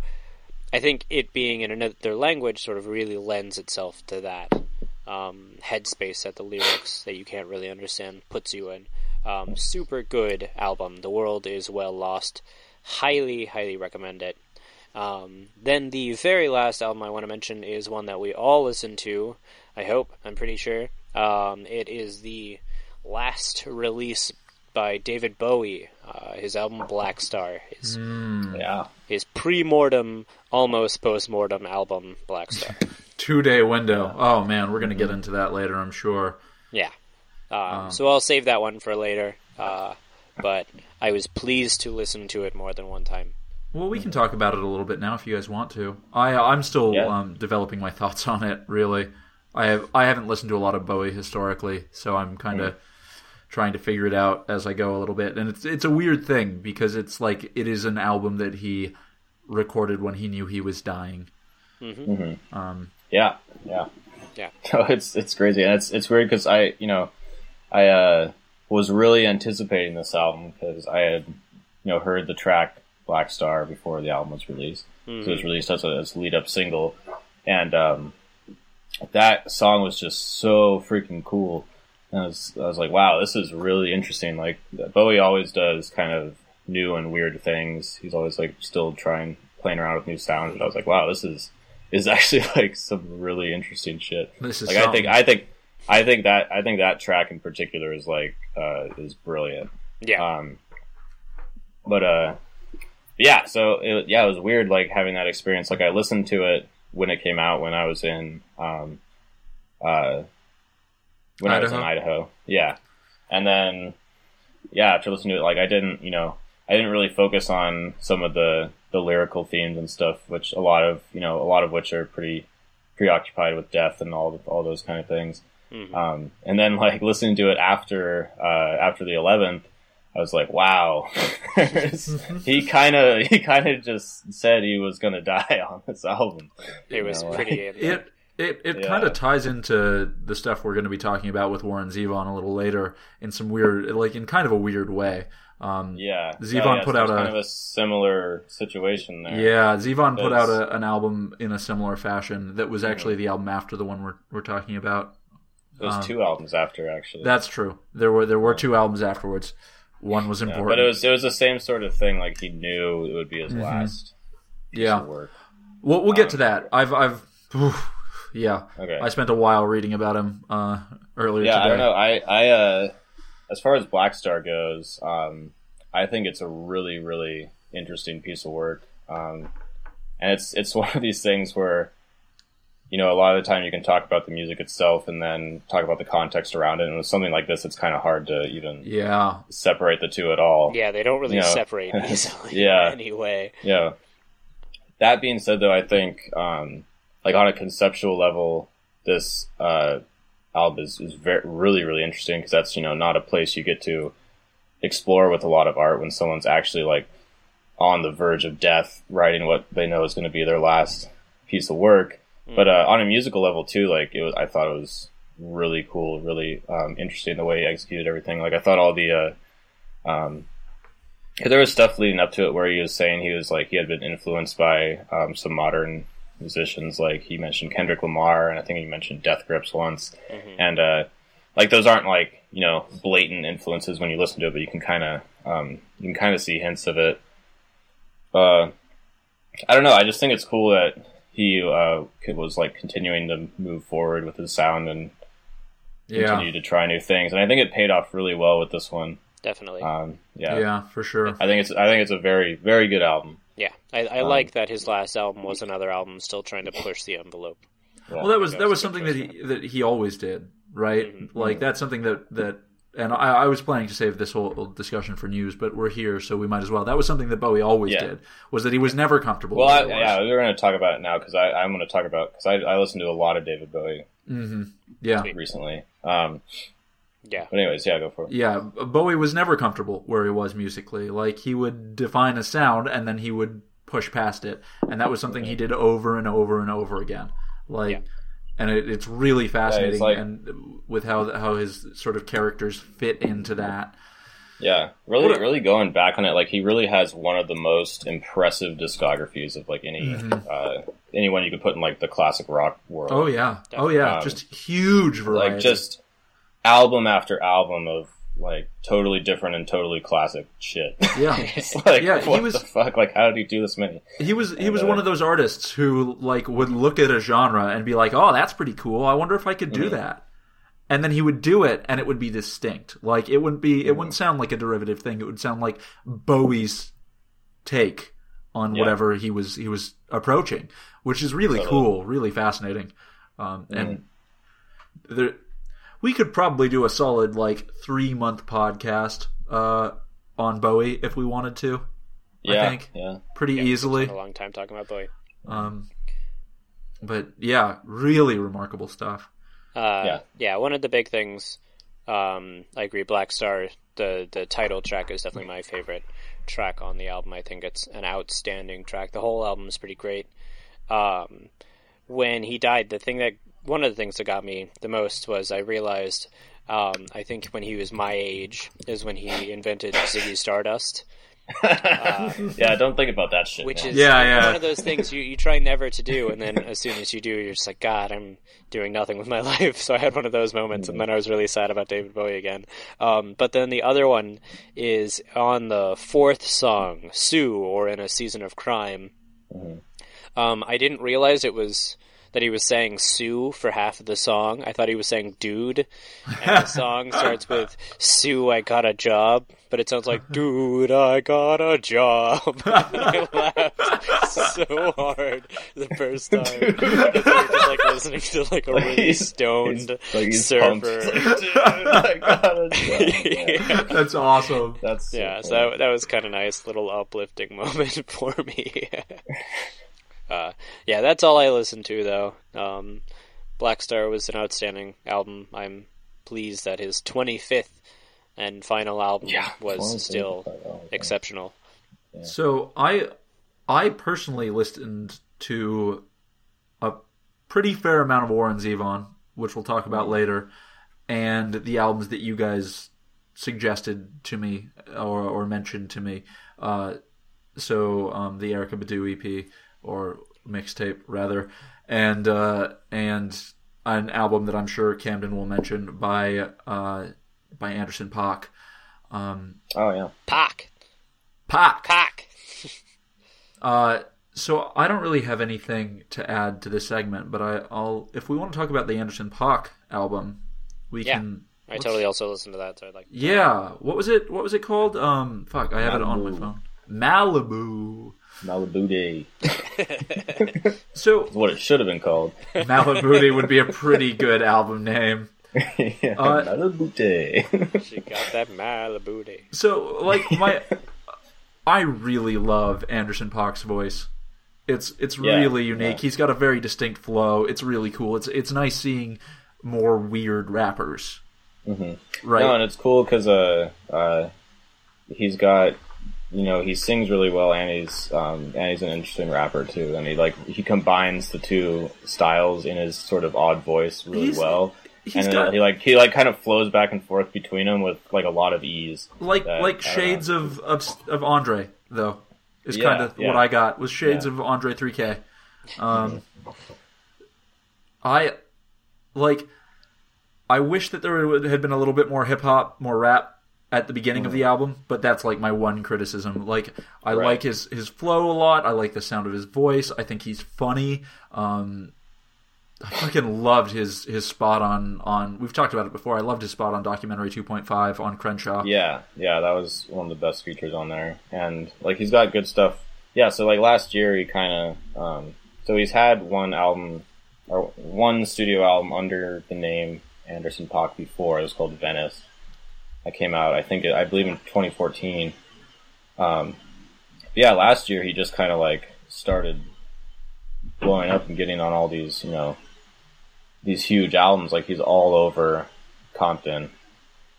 I think it being in another language sort of really lends itself to that, um, headspace that the lyrics that you can't really understand puts you in. Um, super good album. The World is Well Lost. Highly, highly recommend it. Um, then the very last album I want to mention is one that we all listen to, I hope, I'm pretty sure. Um, it is the last release by David Bowie. Uh, his album Blackstar. His, mm, yeah. his pre-mortem, almost post-mortem album Blackstar. Two-day window. Oh, man, we're going to get into that later, I'm sure. Yeah. Um, um, so I'll save that one for later, uh, but I was pleased to listen to it more than one time. Well, we can talk about it a little bit now if you guys want to. I, I'm still yeah. um, developing my thoughts on it, really. I, have, I haven't listened to a lot of Bowie historically, so I'm kind of mm. trying to figure it out as I go a little bit. And it's, it's a weird thing because it's like it is an album that he recorded when he knew he was dying. Mm-hmm. Mm-hmm. Um, yeah, yeah. yeah. So it's, it's crazy. And it's, it's weird because I, you know... I uh, was really anticipating this album because I had, you know, heard the track Black Star before the album was released. Mm-hmm. So it was released as a, as a lead-up single. And um, that song was just so freaking cool. And I was, I was like, wow, this is really interesting. Like, Bowie always does kind of new and weird things. He's always, like, still trying, playing around with new sounds. And I was like, wow, this is is actually, like, some really interesting shit. This is like, I think I think... I think that I think that track in particular is like uh, is brilliant. Yeah. Um, but uh, yeah. So it, yeah, it was weird like having that experience. Like I listened to it when it came out when I was in um, uh, when Idaho. I was in Idaho. Yeah. And then yeah, after listening to it, like I didn't, you know, I didn't really focus on some of the, the lyrical themes and stuff, which a lot of you know a lot of which are pretty preoccupied with death and all all those kind of things. Mm-hmm. Um, and then like listening to it after, uh, after the eleventh, I was like, wow, he kind of, he kind of just said he was going to die on this album. It was know, pretty, like, it, it, it yeah. kind of ties into the stuff we're going to be talking about with Warren Zevon a little later in some weird, like in kind of a weird way. Um, yeah. Zevon oh, yeah, put so out a kind of a similar situation there. Yeah. Zevon it's... put out a, an album in a similar fashion that was actually mm-hmm. the album after the one we're, we're talking about. There's um, two albums after, actually. That's true. There were there were two albums afterwards. One was important, yeah, but it was it was the same sort of thing. Like he knew it would be his mm-hmm. last. Yeah. Work. We'll we'll um, get to that. I've I've oof, yeah. Okay. I spent a while reading about him uh, earlier. Yeah, today. I don't know. I I uh, As far as Blackstar goes, um, I think it's a really, really interesting piece of work. Um, and it's it's one of these things where, you know, a lot of the time you can talk about the music itself and then talk about the context around it. And with something like this, it's kind of hard to even yeah. separate the two at all. Yeah, they don't really you know? separate easily yeah. in any way. Yeah. That being said, though, I think, um, like, on a conceptual level, this uh, album is, is very, really, really interesting because that's, you know, not a place you get to explore with a lot of art when someone's actually, like, on the verge of death writing what they know is going to be their last piece of work. Mm. But uh, on a musical level, too, like, it was, I thought it was really cool, really um, interesting the way he executed everything. Like, I thought all the... Uh, um, there was stuff leading up to it where he was saying he was like he had been influenced by um, some modern musicians. Like he mentioned Kendrick Lamar, and I think he mentioned Death Grips once. Mm-hmm. And uh, like those aren't like you know blatant influences when you listen to it, but you can kind of um, you can kind of see hints of it. Uh, I don't know. I just think it's cool that he uh, was like continuing to move forward with his sound and yeah. continue to try new things. And I think it paid off really well with this one. Definitely. Um, yeah. Yeah, for sure. I think it's I think it's a very, very good album. Yeah. I, I um, like that his last album was another album still trying to push the envelope. Well, well that was that was something that he that he always did, right? Mm-hmm. Like that's something that, that and I, I was planning to save this whole discussion for news, but we're here, so we might as well. That was something that Bowie always yeah. did, was that he was never comfortable well, with I, yeah, we're going to talk about it now, because I'm going to talk about, because I, I listened to a lot of David Bowie mm-hmm. yeah. recently. Um Yeah. But anyways, yeah, go for it. Yeah, Bowie was never comfortable where he was musically. Like, he would define a sound, and then he would push past it. And that was something he did over and over and over again. Like, yeah. And it, it's really fascinating yeah, it's like, and with how how his sort of characters fit into that. Yeah, really really going back on it, like, he really has one of the most impressive discographies of, like, any mm-hmm. uh, anyone you could put in, like, the classic rock world. Oh, yeah. Oh, yeah. Um, just huge variety. Like, just... album after album of like totally different and totally classic shit. Yeah, it's like yeah, what he was, the fuck? Like, how did he do this many? He was he and, was uh, one of those artists who like would look at a genre and be like, "Oh, that's pretty cool. I wonder if I could do mm-hmm. that." And then he would do it, and it would be distinct. Like it wouldn't be it mm-hmm. wouldn't sound like a derivative thing. It would sound like Bowie's take on yeah. whatever he was he was approaching, which is really totally. cool, really fascinating, um, mm-hmm. and there. We could probably do a solid, like, three-month podcast uh, on Bowie if we wanted to, yeah, I think. Yeah, Pretty yeah, easily. It's been a long time talking about Bowie. Um, but, yeah, really remarkable stuff. Uh, yeah. yeah, one of the big things, um, I agree, Blackstar, the, the title track is definitely my favorite track on the album. I think it's an outstanding track. The whole album is pretty great. Um, when he died, the thing that... One of the things that got me the most was I realized, um, I think when he was my age is when he invented Ziggy Stardust. Uh, yeah, don't think about that shit. Which man. is yeah, yeah. one of those things you, you try never to do, and then as soon as you do, you're just like, God, I'm doing nothing with my life. So I had one of those moments, and then I was really sad about David Bowie again. Um, but then the other one is on the fourth song, Sue, or In a Season of Crime. Mm-hmm. Um, I didn't realize it was... that he was saying Sue for half of the song. I thought he was saying dude. And the song starts with Sue, I got a job. But it sounds like, dude, I got a job. I laughed so hard the first time. It's just like listening to like a really stoned he's, like he's surfer. Like, dude, I got a job. Yeah. That's awesome. That's so yeah, cool. So that was kind of nice little uplifting moment for me. Uh, yeah, that's all I listened to, though. Um, Blackstar was an outstanding album. I'm pleased that his twenty-fifth and final album yeah, was still album. exceptional. Yeah. So I I personally listened to a pretty fair amount of Warren Zevon, which we'll talk about later, and the albums that you guys suggested to me or, or mentioned to me. Uh, so um, the Erykah Badu E P... or mixtape rather, and uh, and an album that I'm sure Camden will mention by uh, by Anderson .Paak. Um, oh yeah, Paak, Paak, Paak. uh, so I don't really have anything to add to this segment, but I, I'll if we want to talk about the Anderson .Paak album, we yeah. can I What's... totally also listened to that, so I'd like. Yeah, what was it? What was it called? Um, fuck, I have Malibu. It on my phone. Malibu. Malibu Day. So that's what it should have been called. Malibu Day would be a pretty good album name. Yeah, uh, Malibu Day. She got that Malibu Day. So, like my, I really love Anderson .Paak's voice. It's it's yeah, really unique. Yeah. He's got a very distinct flow. It's really cool. It's it's nice seeing more weird rappers. Mm-hmm. Right. No, and it's cool because uh, uh, he's got, you know, he sings really well, and he's um, and he's an interesting rapper too. And he like he combines the two styles in his sort of odd voice really he's, well. He's and got, he like he like kind of flows back and forth between them with like a lot of ease. Like that, like shades of, of of Andre though is yeah, kind of yeah. what I got was shades yeah. of Andre three K. Um, I like. I wish that there had been a little bit more hip-hop, more rap at the beginning mm. of the album, but that's, like, my one criticism. Like, I right. like his, his flow a lot. I like the sound of his voice. I think he's funny. Um, I fucking loved his, his spot on, on... We've talked about it before. I loved his spot on Documentary two point five on Crenshaw. Yeah, yeah, that was one of the best features on there. And, like, he's got good stuff. Yeah, so, like, last year he kind of... Um, so he's had one album, or one studio album under the name... Anderson .Paak before. It was called Venice. I came out, I think, it, I believe in twenty fourteen. Um, yeah, last year he just kind of like started blowing up and getting on all these, you know, these huge albums. Like he's all over Compton.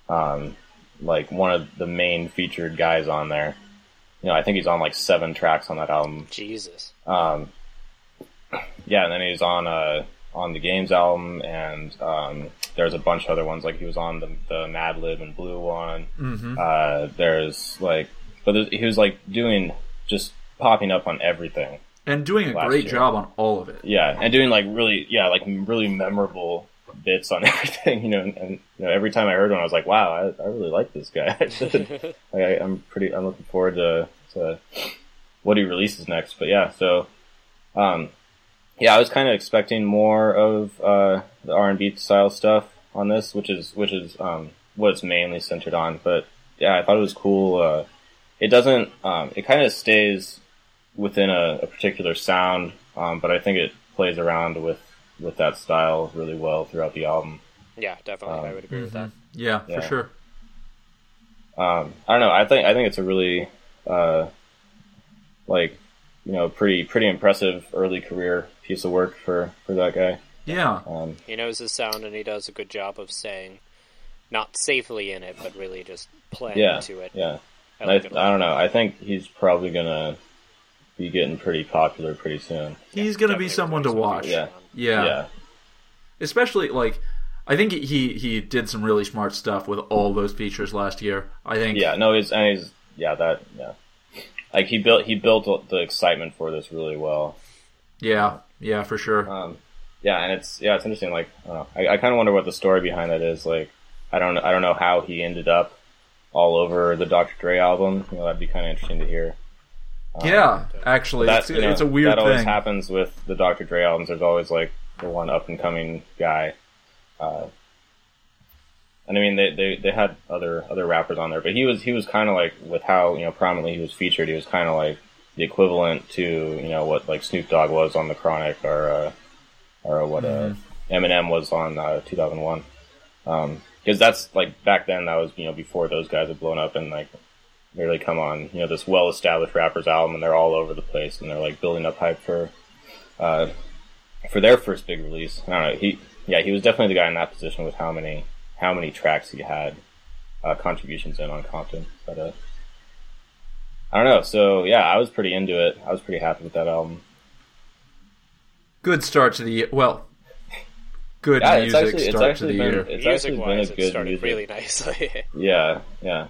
Um, like one of the main featured guys on there. You know, I think he's on like seven tracks on that album. Jesus. Um, yeah, and then he's on a. on the Games album, and um, there's a bunch of other ones, like he was on the, the Madlib and Blue one. Mm-hmm. Uh, there's like, but there's, he was like doing, just popping up on everything. And doing a great year. job on all of it. Yeah, and doing like really, yeah, like really memorable bits on everything, you know, and, and you know, every time I heard one, I was like, wow, I, I really like this guy. like, I, I'm pretty, I'm looking forward to, to what he releases next, but yeah, so, um, yeah, I was kind of expecting more of uh, the R and B style stuff on this, which is which is um, what it's mainly centered on. But yeah, I thought it was cool. Uh, it doesn't. Um, it kind of stays within a, a particular sound, um, but I think it plays around with, with that style really well throughout the album. Yeah, definitely, um, I would agree mm-hmm. with that. Yeah, yeah. for sure. Um, I don't know. I think I think it's a really uh, like. you know, pretty pretty impressive early career piece of work for, for that guy. Yeah. Um, he knows his sound, and he does a good job of staying not safely in it, but really just playing yeah, to it. Yeah, I, like I, it I don't know. I think he's probably going to be getting pretty popular pretty soon. He's yeah, going to be someone to watch. Yeah. yeah. Yeah. Especially, like, I think he, he did some really smart stuff with all those features last year. I think... Yeah, no, he's... And he's yeah, that... Yeah. Like he built, he built the excitement for this really well. Yeah, yeah, for sure. Um, yeah, and it's yeah, it's interesting. Like, uh, I, I kind of wonder what the story behind that is. Like, I don't, I don't know how he ended up all over the Doctor Dre album. You know, that'd be kind of interesting to hear. Um, yeah, actually, that, it's, you know, it's a weird thing. That always thing. happens with the Doctor Dre albums. There's always like the one up and coming guy. Uh, And I mean, they, they, they had other other rappers on there, but he was he was kind of like with how you know prominently he was featured. He was kind of like the equivalent to you know what like Snoop Dogg was on The Chronic, or uh, or what uh, Eminem was on uh, two thousand one. Um, because that's like back then that was you know before those guys had blown up and like really come on you know this well established rappers album, and they're all over the place, and they're like building up hype for uh, for their first big release. I don't know. He yeah he was definitely the guy in that position with how many. how many tracks he had uh, contributions in on Compton. But uh, I don't know. So, yeah, I was pretty into it. I was pretty happy with that album. Good start to the year. Well, good yeah, music it's actually, start it's actually to the been, year. It's actually been a good it started music. really nicely. yeah, yeah.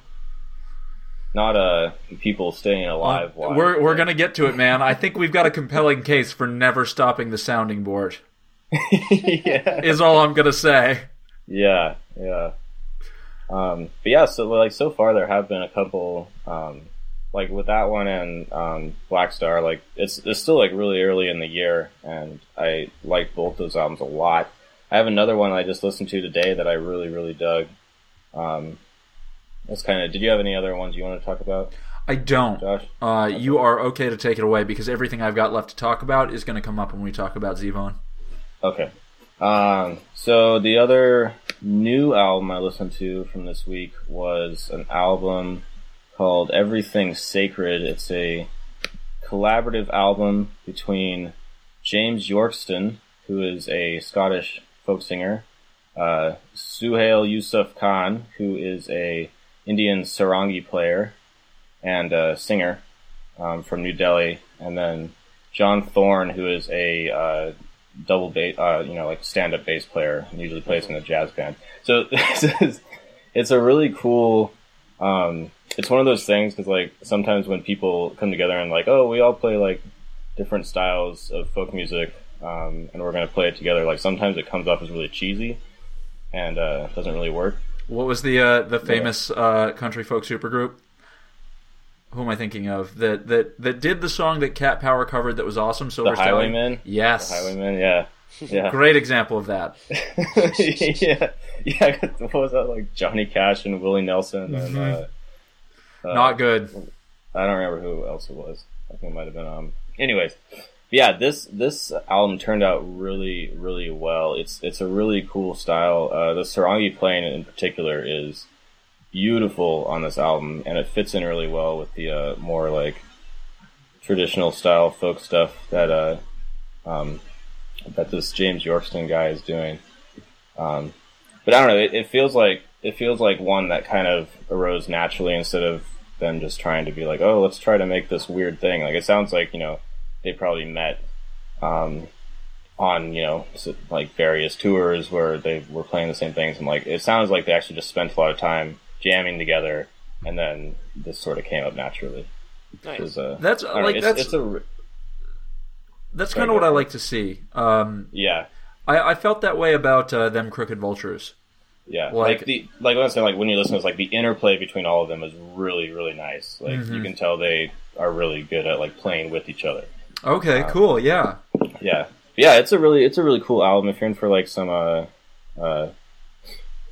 Not uh, people staying alive. Well, wise, we're we're going to get to it, man. I think we've got a compelling case for never stopping the sounding board. yeah. Is all I'm going to say. Yeah, yeah. Um, but yeah, so like so far there have been a couple, um, like with that one and um, Blackstar. Like it's it's still like really early in the year, and I like both those albums a lot. I have another one I just listened to today that I really really dug. Um, that's kind of. Did you have any other ones you want to talk about? I don't. Josh? Uh, okay. You are okay to take it away because everything I've got left to talk about is going to come up when we talk about Zevon. Okay. Um, so the other new album I listened to from this week was an album called Everything Sacred. It's a collaborative album between James Yorkston, who is a Scottish folk singer, uh, Suhail Yusuf Khan, who is a Indian sarangi player and a singer um, from New Delhi, and then John Thorne, who is a uh, double bass, uh, you know, like stand-up bass player, and usually plays in a jazz band. So it's, it's a really cool. Um, it's one of those things because, like, sometimes when people come together and like, oh, we all play like different styles of folk music, um, and we're gonna play it together. Like sometimes it comes off as really cheesy, and uh, doesn't really work. What was the uh, the famous yeah. uh, country folk supergroup? Who am I thinking of? That that that did the song that Cat Power covered that was awesome. Silver The Highwaymen? Stallion. Yes. The Highwaymen, yeah. yeah. Great example of that. yeah. Yeah. What was that? Like Johnny Cash and Willie Nelson. And, mm-hmm. uh, Not uh, good. I don't remember who else it was. I think it might have been. Um. Anyways, yeah, this this album turned out really, really well. It's, it's a really cool style. Uh, the sarangi playing in particular is beautiful on this album, and it fits in really well with the uh, more like traditional style folk stuff that uh, um, that this James Yorkston guy is doing. Um, but I don't know. It, it feels like it feels like one that kind of arose naturally instead of them just trying to be like, oh, let's try to make this weird thing. Like it sounds like you know they probably met um, on you know like various tours where they were playing the same things, and like it sounds like they actually just spent a lot of time jamming together, and then this sort of came up naturally. Nice. Uh, that's like know, it's, that's it's a, that's kind of what I like to see. Um, yeah, I, I felt that way about uh, them Crooked Vultures. Yeah, like, like the like when I said, like when you listen, it's like the interplay between all of them is really really nice. Like mm-hmm. you can tell they are really good at like playing with each other. Okay, um, cool. Yeah, yeah, yeah. It's a really it's a really cool album. If you're in for like some uh, uh,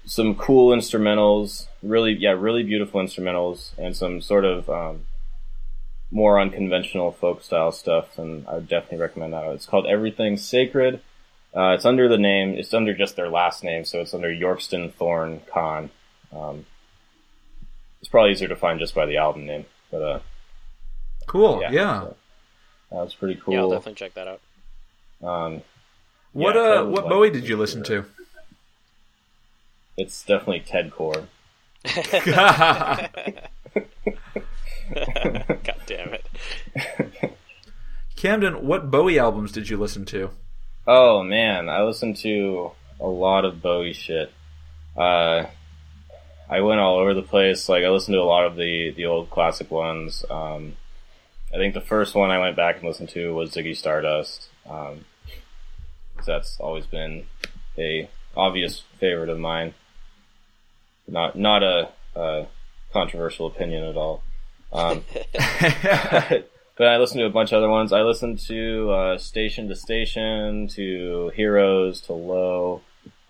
some cool instrumentals. Really, yeah, really beautiful instrumentals and some sort of um, more unconventional folk style stuff. And I would definitely recommend that. It's called Everything Sacred. Uh, it's under the name. It's under just their last name, so it's under Yorkston Thorne Khan. Um, it's probably easier to find just by the album name. But uh, cool, yeah, yeah. So, uh, that's pretty cool. Yeah, I'll definitely check that out. Um, what yeah, uh, what like, Bowie did you listen to? It's definitely Ted Core. God damn it, Camden. What Bowie albums did you listen to? Oh man, I listened to a lot of Bowie shit. Uh, I went all over the place. Like I listened to a lot of the the old classic ones. Um, I think the first one I went back and listened to was Ziggy Stardust. Um, cause that's always been a obvious favorite of mine. Not not a, a controversial opinion at all. Um, but I listened to a bunch of other ones. I listened to uh, Station to Station, to Heroes, to Low,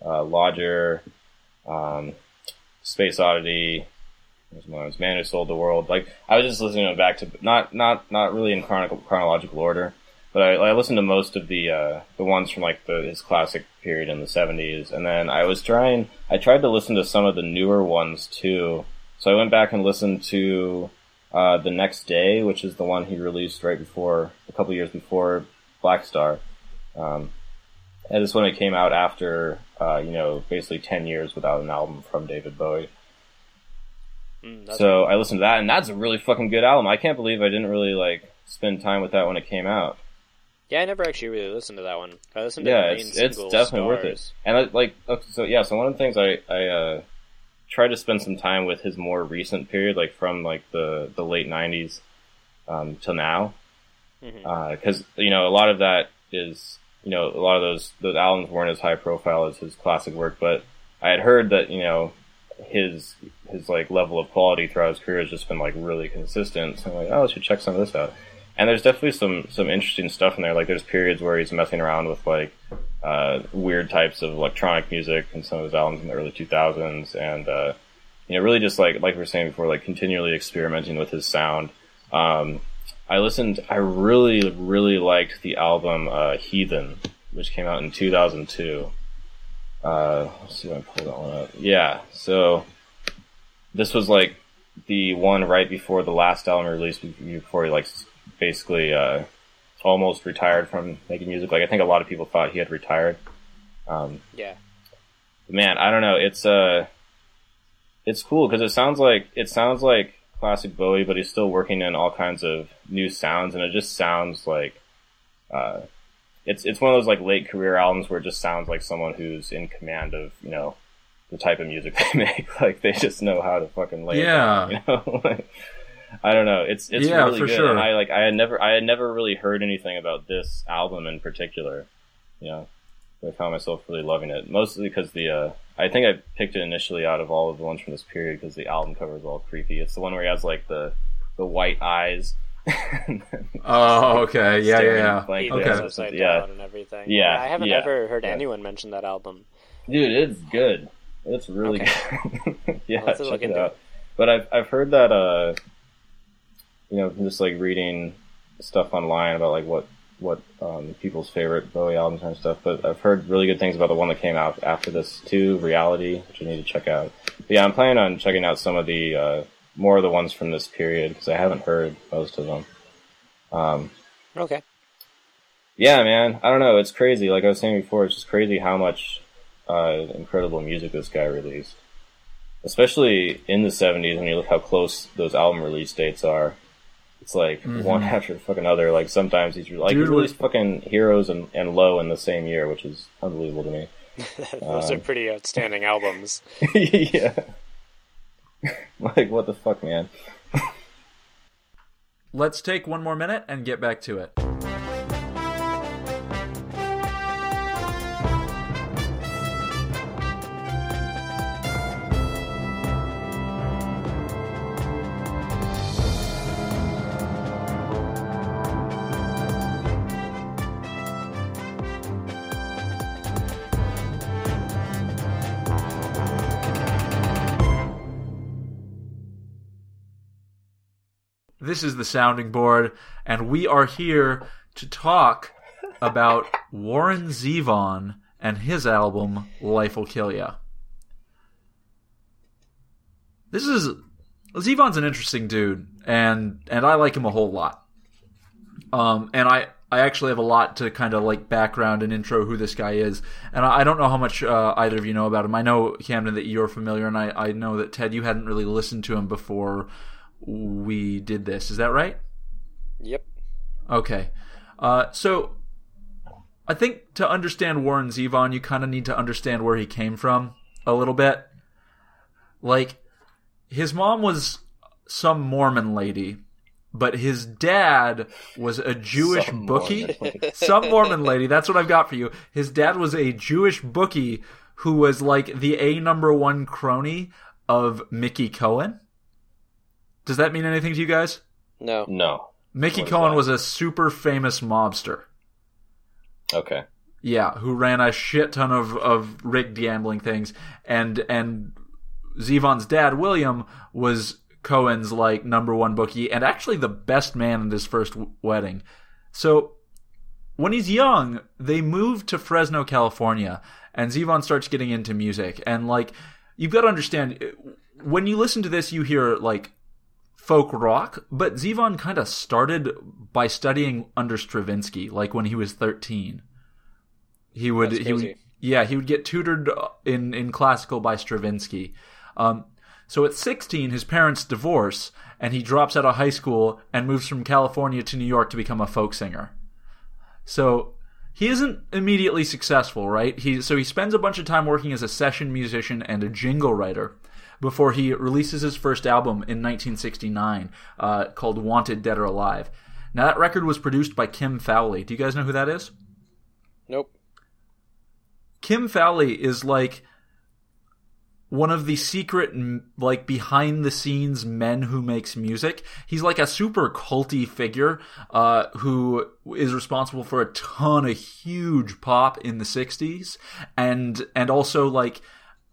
uh, Lodger, um, Space Oddity. There's one was Man Who Sold the World. Like I was just listening to it back to not not not really in chronicle, chronological order, but I, I listened to most of the uh, the ones from like the, his classic period in the seventies, and then I was trying. I tried to listen to some of the newer ones too. So I went back and listened to uh, The Next Day, which is the one he released right before, a couple years before Blackstar. Um, and this one it came out after, uh, you know, basically ten years without an album from David Bowie. Mm, so I listened to that, and that's a really fucking good album. I can't believe I didn't really, like, spend time with that when it came out. Yeah, I never actually really listened to that one. I listened to yeah, the main it's, it's definitely Stars. Worth it. And I, like, so yeah, so one of the things I I uh, tried to spend some time with his more recent period, like from like the, the late nineties um, till now, because mm-hmm. uh, you know a lot of that is you know a lot of those those albums weren't as high profile as his classic work, but I had heard that you know his his like level of quality throughout his career has just been like really consistent. So I'm like, oh, I should check some of this out. And there's definitely some, some interesting stuff in there. Like, there's periods where he's messing around with, like, uh, weird types of electronic music in some of his albums in the early two thousands. And, uh, you know, really just like, like we were saying before, like continually experimenting with his sound. Um, I listened, I really, really liked the album, uh, Heathen, which came out in two thousand two. Uh, let's see if I pull that one up. Yeah. So this was like the one right before the last album released, before he like basically, uh, almost retired from making music. Like I think a lot of people thought he had retired. Um, yeah, man, I don't know. It's, uh, it's cool. Cause it sounds like, it sounds like classic Bowie, but he's still working in all kinds of new sounds. And it just sounds like, uh, It's it's one of those like late career albums where it just sounds like someone who's in command of, you know, the type of music they make. Like they just know how to fucking lay yeah. it down, you know? Like, I don't know. It's it's yeah, really for good. Sure. And I like I had never I had never really heard anything about this album in particular. You know. But I found myself really loving it. Mostly because the uh I think I picked it initially out of all of the ones from this period because the album cover is all creepy. It's the one where he has like the the white eyes. Oh, okay, yeah, yeah, yeah. Okay. Upside down yeah. and everything. Yeah, yeah I haven't yeah, ever heard yeah. anyone mention that album. Dude, it's good. It's really okay. good. yeah, well, check it out. It. But I've I've heard that uh, you know, just like reading stuff online about like what what um, people's favorite Bowie albums and stuff. But I've heard really good things about the one that came out after this too, Reality, which I need to check out. But yeah, I'm planning on checking out some of the. Uh, More of the ones from this period, because I haven't heard most of them. Um, okay. Yeah, man. I don't know. It's crazy. Like I was saying before, it's just crazy how much uh, incredible music this guy released. Especially in the seventies, when you look how close those album release dates are. It's like mm-hmm. one after the fucking other. Like sometimes he's like, Dude, he released fucking Heroes and, and Low in the same year, which is unbelievable to me. Those um, are pretty outstanding albums. yeah. Like, what the fuck, man? Let's take one more minute and get back to it. This is the Sounding Board, and we are here to talk about Warren Zevon and his album, Life'll Kill Ya. This is... Zevon's an interesting dude, and and I like him a whole lot. Um, and I, I actually have a lot to kind of like background and intro who this guy is. And I, I don't know how much uh, either of you know about him. I know, Camden, that you're familiar, and I, I know that, Ted, you hadn't really listened to him before... we did this. Is that right? Yep. Okay. Uh, so I think to understand Warren Zevon, you kind of need to understand where he came from a little bit. Like, his mom was some Mormon lady, but his dad was a Jewish some bookie. Mormon. Some Mormon lady. That's what I've got for you. His dad was a Jewish bookie who was like the A number one crony of Mickey Cohen. Does that mean anything to you guys? No. No. Mickey Cohen was a super famous mobster. Okay. Yeah, who ran a shit ton of, of rigged gambling things. And and Zevon's dad, William, was Cohen's like number one bookie and actually the best man at his first w- wedding. So when he's young, they move to Fresno, California, and Zevon starts getting into music. And like, you've got to understand, when you listen to this, you hear like folk rock, but Zevon kind of started by studying under Stravinsky, like when he was thirteen. He would, he would yeah, he would get tutored in, in classical by Stravinsky. Um, so at sixteen, his parents divorce, and he drops out of high school and moves from California to New York to become a folk singer. So he isn't immediately successful, right? He so he spends a bunch of time working as a session musician and a jingle writer before he releases his first album in nineteen sixty-nine uh, called Wanted Dead or Alive. Now, that record was produced by Kim Fowley. Do you guys know who that is? Nope. Kim Fowley is like one of the secret, like behind-the-scenes men who makes music. He's like a super culty figure uh, who is responsible for a ton of huge pop in the sixties and and also like...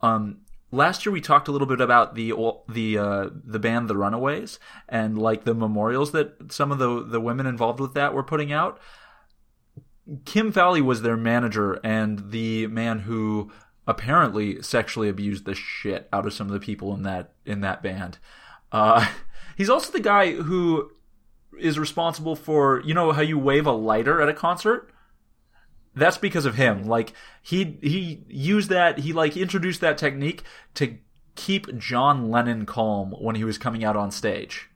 um. last year we talked a little bit about the the uh, the band The Runaways and like the memorials that some of the the women involved with that were putting out. Kim Fowley was their manager and the man who apparently sexually abused the shit out of some of the people in that in that band. Uh, he's also the guy who is responsible for, you know how you wave a lighter at a concert? That's because of him. Like, he he used that, he like introduced that technique to keep John Lennon calm when he was coming out on stage.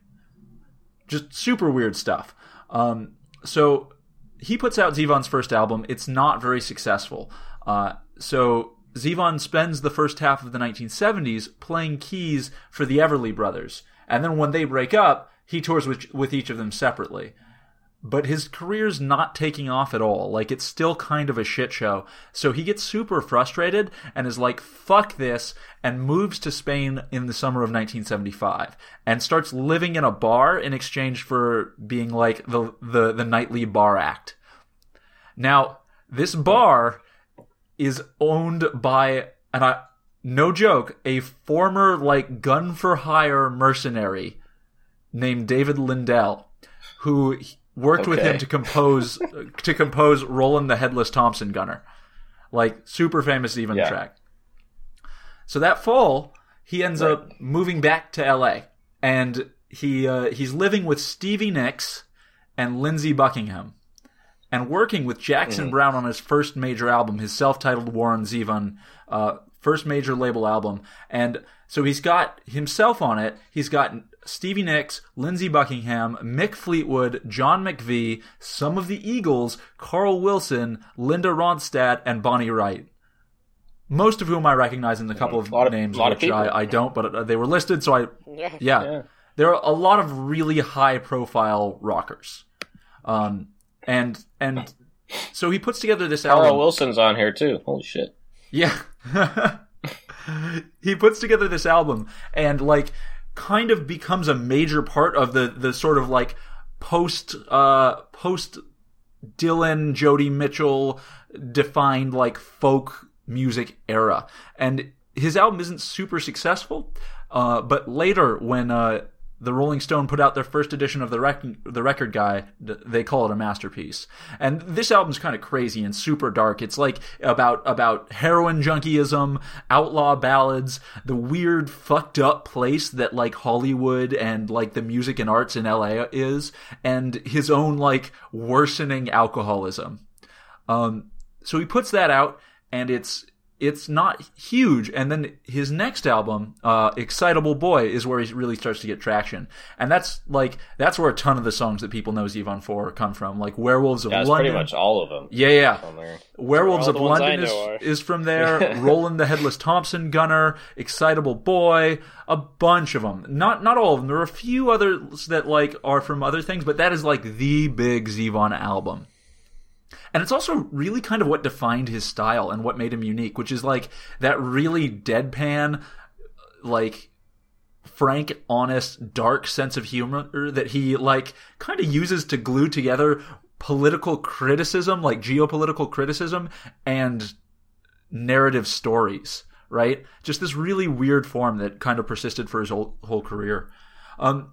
Just super weird stuff. Um, so he puts out Zevon's first album. It's not very successful. Uh, so Zevon spends the first half of the nineteen seventies playing keys for the Everly Brothers. And then when they break up, he tours with, with each of them separately. But his career's not taking off at all. Like, it's still kind of a shit show. So he gets super frustrated and is like, fuck this, and moves to Spain in the summer of nineteen seventy-five and starts living in a bar in exchange for being like the the, the nightly bar act. Now, this bar is owned by, and I, no joke, a former like gun-for-hire mercenary named David Lindell, who worked okay. with him to compose to compose Roland the Headless Thompson Gunner, like super famous even yeah. track. So that fall, he ends right. up moving back to L A, and he uh, he's living with Stevie Nicks and Lindsey Buckingham, and working with Jackson mm-hmm. Browne on his first major album, his self-titled Warren Zevon uh, first major label album, and so he's got himself on it. He's got Stevie Nicks, Lindsey Buckingham, Mick Fleetwood, John McVie, some of the Eagles, Carl Wilson, Linda Ronstadt, and Bonnie Wright. Most of whom I recognize in a couple of, a of names, which of I, I don't, but they were listed, so I... Yeah. yeah. yeah. There are a lot of really high-profile rockers. Um, and and so he puts together this album... Carl Wilson's on here, too. Holy shit. Yeah. He puts together this album, and, like... kind of becomes a major part of the the sort of like post uh post Dylan, Joni Mitchell defined like folk music era. And his album isn't super successful, uh but later when uh the Rolling Stone put out their first edition of the rec- the Record Guy, they call it a masterpiece. And this album's kind of crazy and super dark. It's like about about heroin junkieism, outlaw ballads, the weird fucked up place that like Hollywood and like the music and arts in L A is, and his own like worsening alcoholism. Um, so he puts that out, and it's It's not huge, and then his next album, uh, Excitable Boy, is where he really starts to get traction. And that's, like, that's where a ton of the songs that people know Zevon for come from, like Werewolves of yeah, London. That's pretty much all of them. Yeah, yeah. Werewolves of London is, is from there, Roland the Headless Thompson Gunner, Excitable Boy, a bunch of them. Not not all of them. There are a few others that, like, are from other things, but that is, like, the big Zevon album. And it's also really kind of what defined his style and what made him unique, which is like that really deadpan, like frank, honest, dark sense of humor that he like kind of uses to glue together political criticism, like geopolitical criticism and narrative stories, right? Just this really weird form that kind of persisted for his whole, whole career. Um,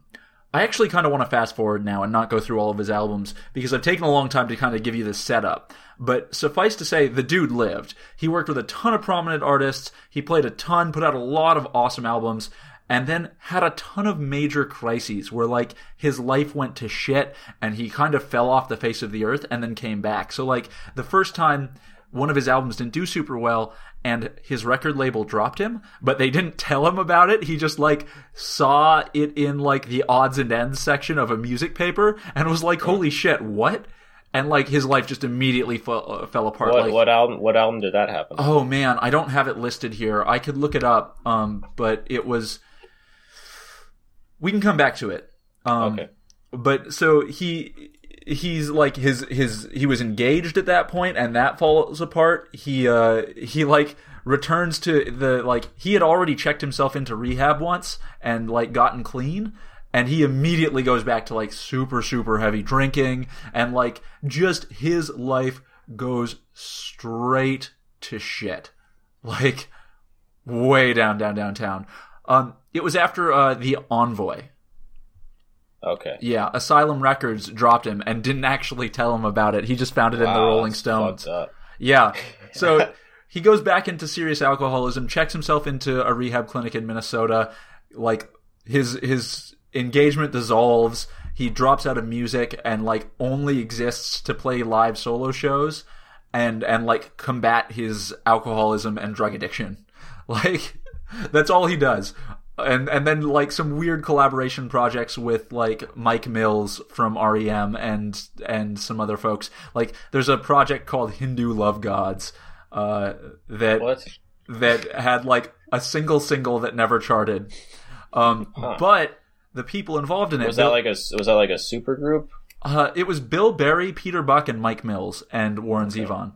I actually kind of want to fast forward now and not go through all of his albums because I've taken a long time to kind of give you this setup. But suffice to say, the dude lived. He worked with a ton of prominent artists. He played a ton, put out a lot of awesome albums, and then had a ton of major crises where like his life went to shit and he kind of fell off the face of the earth and then came back. So like the first time one of his albums didn't do super well and his record label dropped him, but they didn't tell him about it. He just like saw it in like the odds and ends section of a music paper and was like, holy shit, what? And like his life just immediately fell, uh, fell apart. What, like, what album What album did that happen? Oh man, I don't have it listed here. I could look it up, um, but it was... We can come back to it. Um, okay. But so he... He's like his his he was engaged at that point and that falls apart. He uh he like returns to the like he had already checked himself into rehab once and like gotten clean, and he immediately goes back to like super super heavy drinking and like just his life goes straight to shit. Like way down, down, downtown. Um, it was after uh, The Envoy. Okay. Yeah, Asylum Records dropped him and didn't actually tell him about it. He just found it wow, in the Rolling Stones. Up. Yeah. So he goes back into serious alcoholism, checks himself into a rehab clinic in Minnesota. Like his his engagement dissolves. He drops out of music and like only exists to play live solo shows and and like combat his alcoholism and drug addiction. Like that's all he does. And and then like some weird collaboration projects with like Mike Mills from R E M and and some other folks. Like there's a project called Hindu Love Gods uh, that what? that had like a single single that never charted. Um, huh. But the people involved in it was that Bill, like a was that like a super group? Uh, it was Bill Berry, Peter Buck, and Mike Mills and Warren okay. Zevon.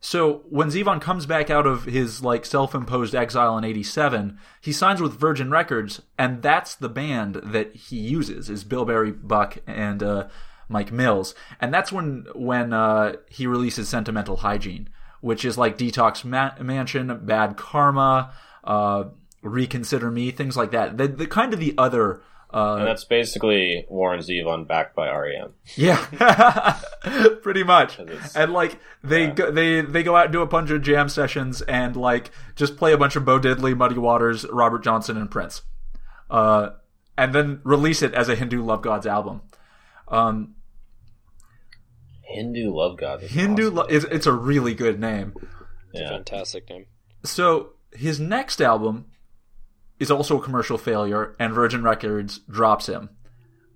So when Zevon comes back out of his like self-imposed exile in eighty-seven, he signs with Virgin Records, and that's the band that he uses is Bill Berry, Buck, and uh, Mike Mills, and that's when when uh, he releases Sentimental Hygiene, which is like Detox Ma- Mansion, Bad Karma, uh, Reconsider Me, things like that. The, the kind of the other. Uh, and that's basically Warren Zevon backed by R E M. Yeah, pretty much. And like they yeah. go, they they go out and do a bunch of jam sessions and like just play a bunch of Bo Diddley, Muddy Waters, Robert Johnson, and Prince, uh, and then release it as a Hindu Love Gods album. Um, Hindu Love Gods. Is Hindu awesome. Lo- is it's a really good name. It's yeah, a fantastic name. So his next album is also a commercial failure, and Virgin Records drops him.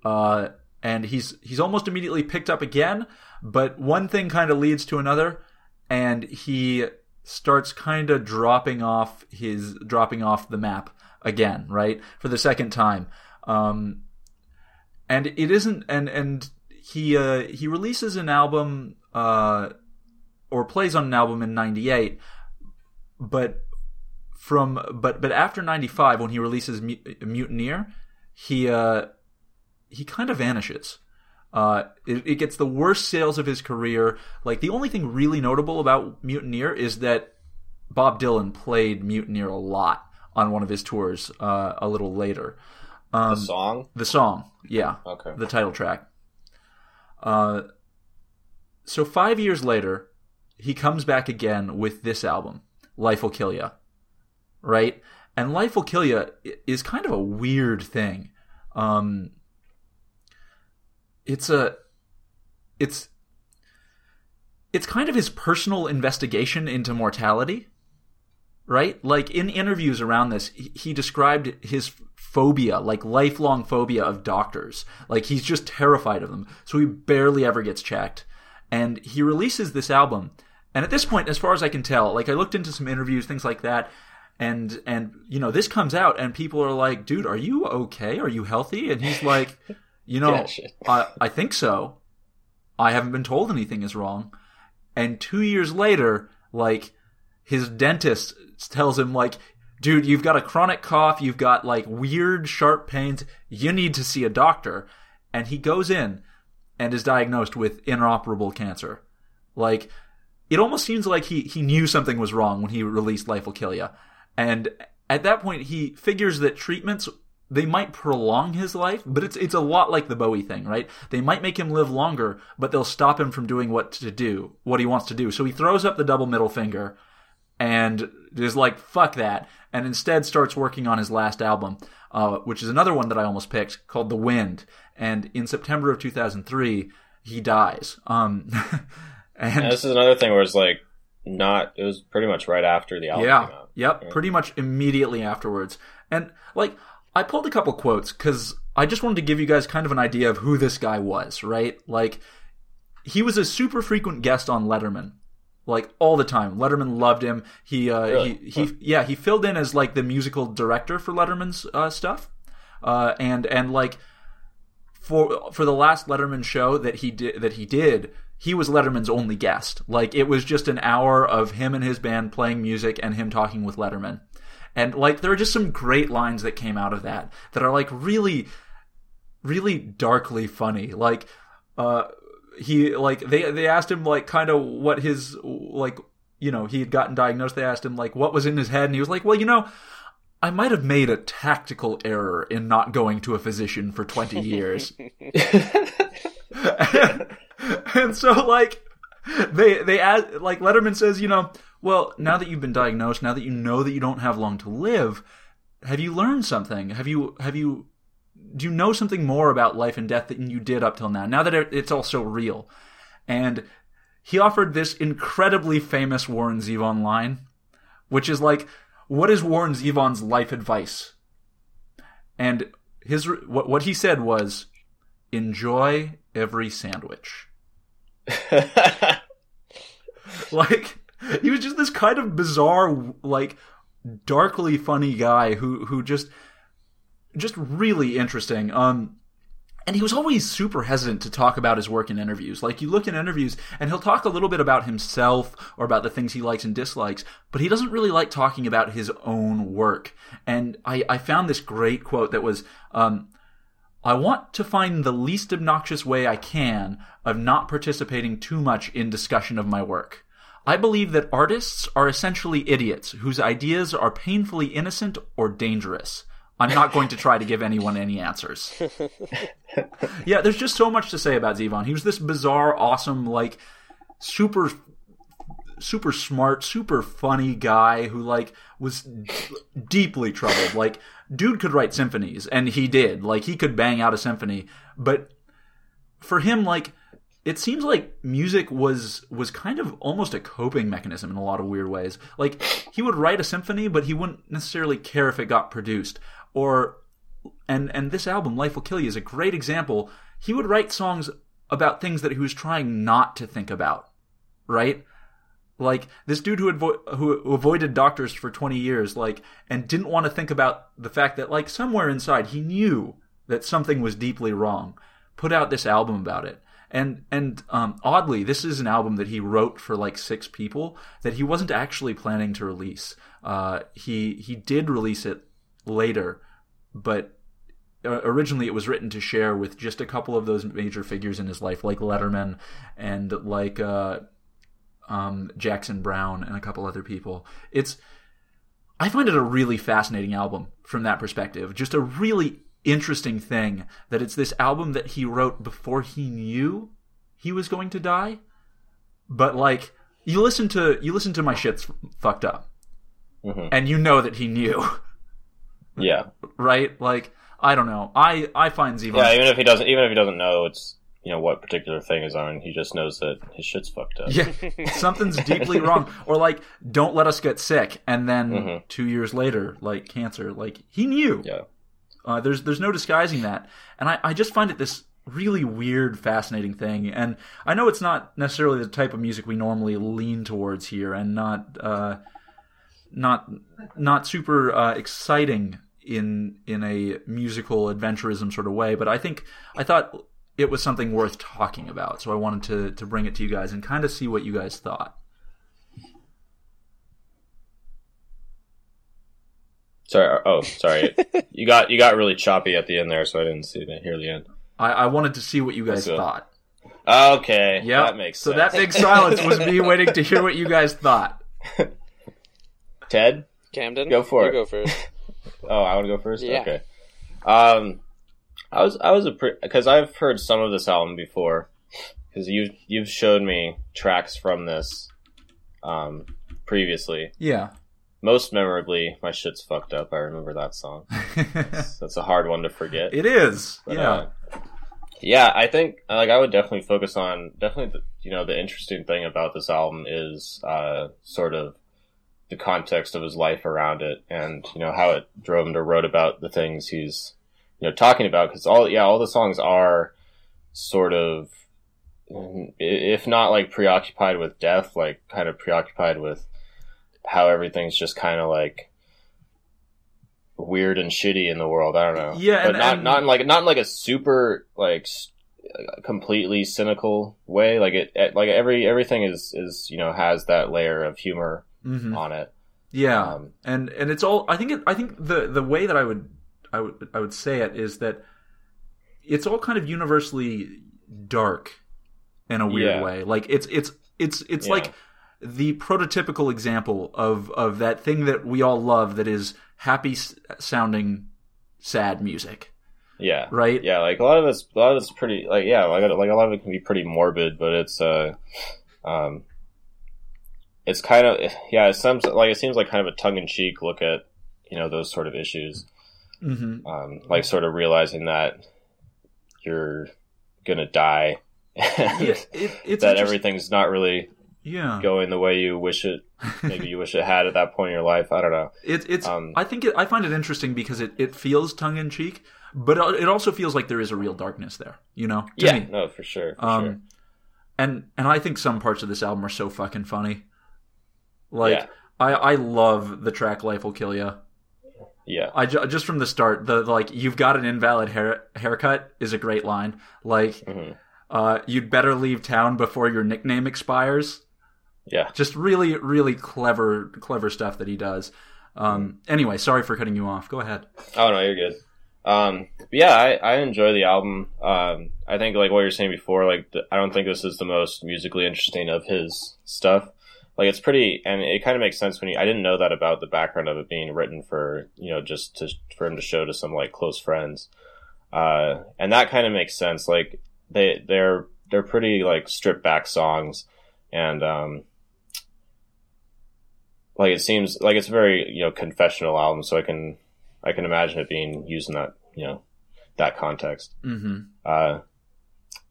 Uh, and he's he's almost immediately picked up again, but one thing kind of leads to another, and he starts kind of dropping off his dropping off the map again, right? For the second time. Um, and it isn't and and he uh, he releases an album uh, or plays on an album in ninety-eight, but From but but after ninety-five, when he releases Mutineer, he uh, he kind of vanishes. Uh, it, it gets the worst sales of his career. Like the only thing really notable about Mutineer is that Bob Dylan played Mutineer a lot on one of his tours uh, a little later. Um, the song, the song, yeah, okay, the title track. Uh, so five years later, he comes back again with this album, Life'll Kill Ya. Right? And Life'll Kill Ya is kind of a weird thing. Um, it's a, it's, it's kind of his personal investigation into mortality, right? Like in interviews around this, he described his phobia, like lifelong phobia of doctors. Like he's just terrified of them. So he barely ever gets checked. And he releases this album. And at this point, as far as I can tell, like I looked into some interviews, things like that. And, and you know, this comes out and people are like, dude, are you okay? Are you healthy? And he's like, you know, yeah, shit. I, I think so. I haven't been told anything is wrong. And two years later, like, his dentist tells him, like, dude, you've got a chronic cough. You've got, like, weird, sharp pains. You need to see a doctor. And he goes in and is diagnosed with inoperable cancer. Like, it almost seems like he, he knew something was wrong when he released Life'll Kill Ya. And at that point, he figures that treatments, they might prolong his life, but it's it's a lot like the Bowie thing, right? They might make him live longer, but they'll stop him from doing what to do, what he wants to do. So he throws up the double middle finger and is like, fuck that, and instead starts working on his last album, uh, which is another one that I almost picked, called The Wind. And in September of two thousand three, he dies. Um, and, and this is another thing where it's like, not, it was pretty much right after the album yeah. came out. Yep, pretty much immediately afterwards. And, like, I pulled a couple quotes because I just wanted to give you guys kind of an idea of who this guy was, right? Like, he was a super frequent guest on Letterman, like, all the time. Letterman loved him. He, uh, really? he, he huh. yeah, he filled in as, like, the musical director for Letterman's uh, stuff. Uh, and, and, like, for for the last Letterman show that he did, that he did, he was Letterman's only guest. Like, it was just an hour of him and his band playing music and him talking with Letterman. And, like, there are just some great lines that came out of that that are, like, really, really darkly funny. Like, uh, he, like, they, they asked him, like, kind of what his, like, you know, he had gotten diagnosed. They asked him, like, what was in his head? And he was like, well, you know, I might have made a tactical error in not going to a physician for twenty years. and, and so, like, they, they asked, like, Letterman says, you know, well, now that you've been diagnosed, now that you know that you don't have long to live, have you learned something? Have you, have you, do you know something more about life and death than you did up till now? Now that it's all so real. And he offered this incredibly famous Warren Zevon line, which is like, what is Warren Zevon's life advice? And his what what he said was, enjoy every sandwich. Like, he was just this kind of bizarre, like, darkly funny guy who who just just really interesting. Um And he was always super hesitant to talk about his work in interviews. Like, you look in interviews, and he'll talk a little bit about himself or about the things he likes and dislikes, but he doesn't really like talking about his own work. And I, I found this great quote that was, um, I want to find the least obnoxious way I can of not participating too much in discussion of my work. I believe that artists are essentially idiots whose ideas are painfully innocent or dangerous. I'm not going to try to give anyone any answers. Yeah, there's just so much to say about Zevon. He was this bizarre, awesome, like, super, super smart, super funny guy who, like, was d- deeply troubled. Like, dude could write symphonies, and he did. Like, he could bang out a symphony. But for him, like, it seems like music was was kind of almost a coping mechanism in a lot of weird ways. Like, he would write a symphony, but he wouldn't necessarily care if it got produced. Or, and and this album, Life'll Kill Ya, is a great example. He would write songs about things that he was trying not to think about, right? Like, this dude who, avo- who avoided doctors for twenty years, like, and didn't want to think about the fact that, like, somewhere inside he knew that something was deeply wrong, put out this album about it. And, and um, oddly, this is an album that he wrote for, like, six people that he wasn't actually planning to release. Uh, he, he did release it later, but originally it was written to share with just a couple of those major figures in his life, like Letterman and like uh um Jackson Browne and a couple other people. It's I find it a really fascinating album from that perspective. Just a really interesting thing that it's this album that he wrote before he knew he was going to die. But like, you listen to you listen to My Shit's Fucked Up, mm-hmm. and you know that he knew. Yeah. Right? Like, I don't know. I, I find Zevon... Yeah, even if he doesn't even if he doesn't know it's you know what particular thing is on, he just knows that his shit's fucked up. Yeah. Something's deeply wrong. Or like, Don't Let Us Get Sick, and then mm-hmm. two years later, like, cancer. Like, he knew. Yeah. Uh, there's there's no disguising that. And I, I just find it this really weird, fascinating thing. And I know it's not necessarily the type of music we normally lean towards here, and not uh Not not super uh, exciting in in a musical adventurism sort of way, but I think I thought it was something worth talking about, so I wanted to to bring it to you guys and kind of see what you guys thought. Sorry, oh, sorry, you got you got really choppy at the end there, so I didn't see the hear the end. I, I wanted to see what you guys thought. Okay, yeah, that makes sense. So that big silence was me waiting to hear what you guys thought. Ted? Camden? Go for you it. You go first. Oh, I want to go first? Yeah. Okay. Um, I was, I was a pretty, because I've heard some of this album before, because you, you've showed me tracks from this, um, previously. Yeah. Most memorably, My Shit's Fucked Up. I remember that song. That's, that's a hard one to forget. It is. But, yeah. Uh, yeah, I think, like, I would definitely focus on, definitely, the, you know, the interesting thing about this album is, uh, sort of, the context of his life around it, and you know how it drove him to wrote about the things he's you know talking about, because all yeah all the songs are sort of, if not like preoccupied with death, like kind of preoccupied with how everything's just kind of like weird and shitty in the world. I don't know. Yeah, but and, not and... not in like not in like a super like completely cynical way. Like it like every everything is is you know has that layer of humor. Mm-hmm. On it, yeah, um, and and it's all. I think it, I think the the way that I would I would I would say it is that it's all kind of universally dark in a weird yeah. way. Like it's it's it's it's yeah. like the prototypical example of, of that thing that we all love that is happy sounding sad music. Yeah. Right? Yeah, like a lot of it's a lot of it's pretty like yeah, like like a lot of it can be pretty morbid, but it's uh um it's kind of yeah, it seems like it seems like kind of a tongue in cheek look at, you know, those sort of issues. Mm-hmm. Um like sort of realizing that you're going to die. Yeah, it, it's that everything's not really yeah. going the way you wish it. Maybe you wish it had at that point in your life. I don't know. It, it's um, I think it, I find it interesting because it, it feels tongue in cheek, but it also feels like there is a real darkness there, you know? To yeah, me. no, for sure. For um, sure. And and I think some parts of this album are so fucking funny. Like, yeah. I, I love the track Life'll Kill Ya. Yeah. I ju- just from the start, the, the like, you've got an invalid hair- haircut is a great line. Like, mm-hmm. uh, you'd better leave town before your nickname expires. Yeah. Just really, really clever, clever stuff that he does. Um, mm-hmm. Anyway, sorry for cutting you off. Go ahead. Oh, no, you're good. Um, but yeah, I, I enjoy the album. Um, I think like what you were saying before, like the, I don't think this is the most musically interesting of his stuff. Like it's pretty, and it kind of makes sense when you, I didn't know that about the background of it being written for, you know, just to, for him to show to some like close friends. Uh, and that kind of makes sense. Like they, they're, they're pretty like stripped back songs and, um, like it seems like it's a very, you know, confessional album. So I can, I can imagine it being used in that, you know, that context. Mm-hmm. Uh,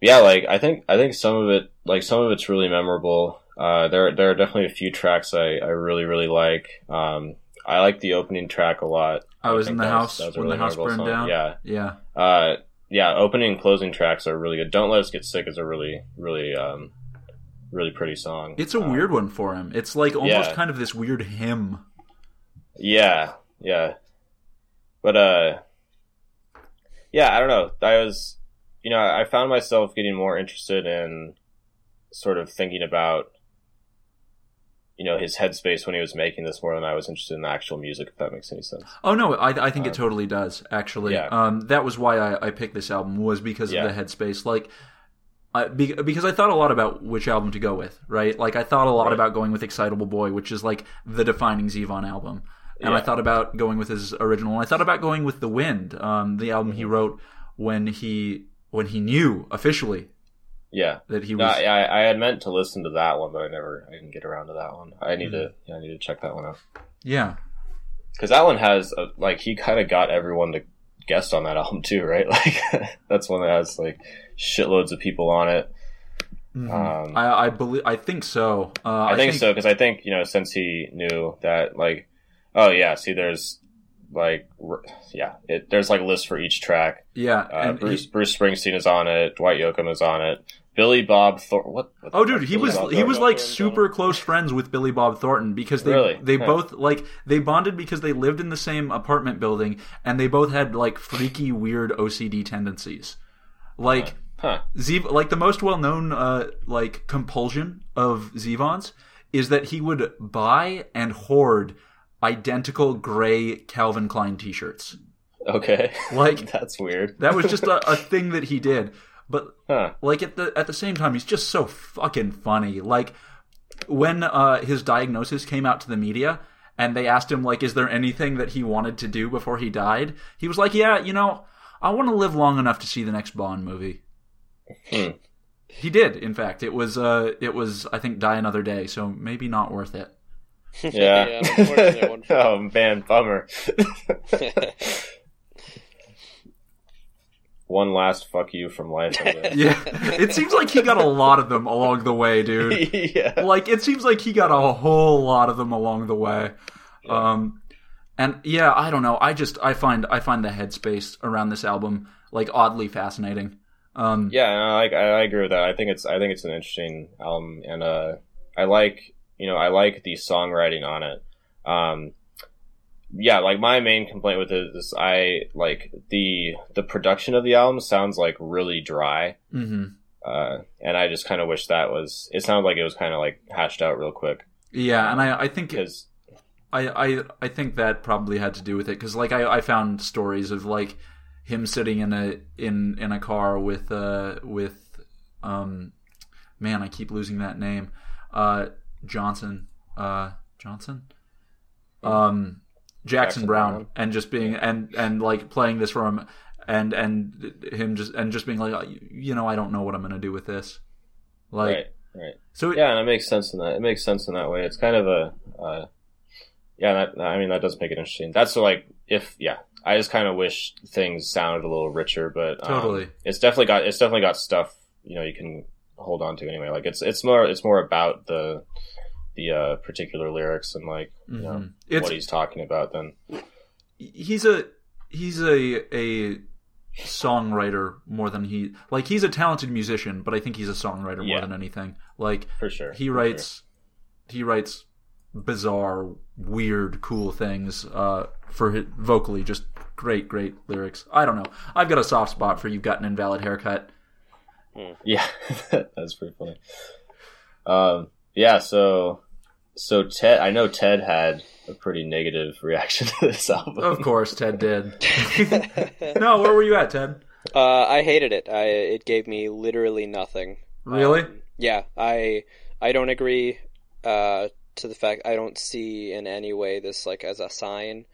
yeah, like I think, I think some of it, like some of it's really memorable. Uh, there, there are definitely a few tracks I, I really, really like. Um, I like the opening track a lot. I was I in the house was, was when really the house burned song. down. Yeah. Yeah. Uh, yeah. Opening and closing tracks are really good. Don't Let Us Get Sick is a really, really, um, really pretty song. It's a um, weird one for him. It's like almost yeah. kind of this weird hymn. Yeah. Yeah. But, uh, yeah, I don't know. I was, you know, I found myself getting more interested in sort of thinking about, you know, his headspace when he was making this more than I was interested in the actual music, if that makes any sense. Oh, no, I, I think um, it totally does, actually. Yeah. Um, that was why I, I picked this album, was because yeah. of the headspace. Like, I, be, because I thought a lot about which album to go with, right? Like, I thought a lot right. about going with Excitable Boy, which is, like, the defining Zevon album. And yeah. I thought about going with his original. And I thought about going with The Wind, um, the album mm-hmm. he wrote when he when he knew officially. Yeah, that he was. No, I, I had meant to listen to that one, but I never, I didn't get around to that one. I need mm-hmm. to, yeah, I need to check that one out. Yeah, because that one has a, like he kind of got everyone to guest on that album too, right? Like that's one that has like shitloads of people on it. Mm-hmm. Um, I, I believe, I think so. Uh, I, I think, think so because I think you know since he knew that, like, oh yeah, see, there's like yeah, it, there's like lists for each track. Yeah, uh, Bruce he... Bruce Springsteen is on it. Dwight Yoakam is on it. Billy Bob Thornton. What, what? Oh, dude, he Billy was Bob he Thornton was like super close friends with Billy Bob Thornton because they really? they yeah. both like they bonded because they lived in the same apartment building and they both had like freaky, weird O C D tendencies. Like, huh. Huh. Zev- like the most well known uh, like compulsion of Zevon's is that he would buy and hoard identical gray Calvin Klein T-shirts. Okay, like that's weird. That was just a, a thing that he did. But huh. like at the at the same time, he's just so fucking funny. Like when uh, his diagnosis came out to the media, and they asked him like, "Is there anything that he wanted to do before he died?" He was like, "Yeah, you know, I want to live long enough to see the next Bond movie." Hmm. He did, in fact. It was uh, it was I think Die Another Day, so maybe not worth it. Yeah. yeah oh man, bummer. One last fuck you from life. Yeah, it seems like he got a lot of them along the way, dude. yeah. Like, it seems like he got a whole lot of them along the way. Yeah. Um, and yeah, I don't know. I just, I find, I find the headspace around this album, like, oddly fascinating. Um, yeah, no, I, I agree with that. I think it's, I think it's an interesting album. And, uh, I like, you know, I like the songwriting on it. Um, Yeah, like my main complaint with it is I like the the production of the album sounds like really dry, mm-hmm. uh, and I just kind of wish that was. It sounded like it was kind of like hashed out real quick. Yeah, and I, I think because I, I I think that probably had to do with it because like I, I found stories of like him sitting in a in, in a car with uh with um man I keep losing that name uh Johnson, uh, Johnson, um, Jackson, Jackson Brown, Brown, and just being yeah. and and like playing this for him, and and him just and just being like, you know, I don't know what I'm gonna do with this, like. Right. Right. So it, yeah, and it makes sense in that. It makes sense in that way. It's kind of a, uh, yeah. That, I mean, that does make it interesting. That's like if yeah. I just kind of wish things sounded a little richer, but um, totally. It's definitely got it's definitely got stuff you know you can hold on to anyway. Like it's it's more it's more about the the uh, particular lyrics and like you mm-hmm. know it's, what he's talking about. Then he's a he's a a songwriter more than he like he's a talented musician, but I think he's a songwriter yeah. more than anything. Like for sure, he for writes sure. he writes bizarre, weird, cool things. Uh, for his, vocally, just great, great lyrics. I don't know. I've got a soft spot for "You've Got an Invalid Haircut." Yeah, that's pretty funny. Um, yeah, so so Ted, I know Ted had a pretty negative reaction to this album. Of course, Ted did. No, where were you at, Ted? Uh, I hated it. I it gave me literally nothing. Really? Um, yeah, I I don't agree. Uh. To the fact I don't see in any way this like as a sign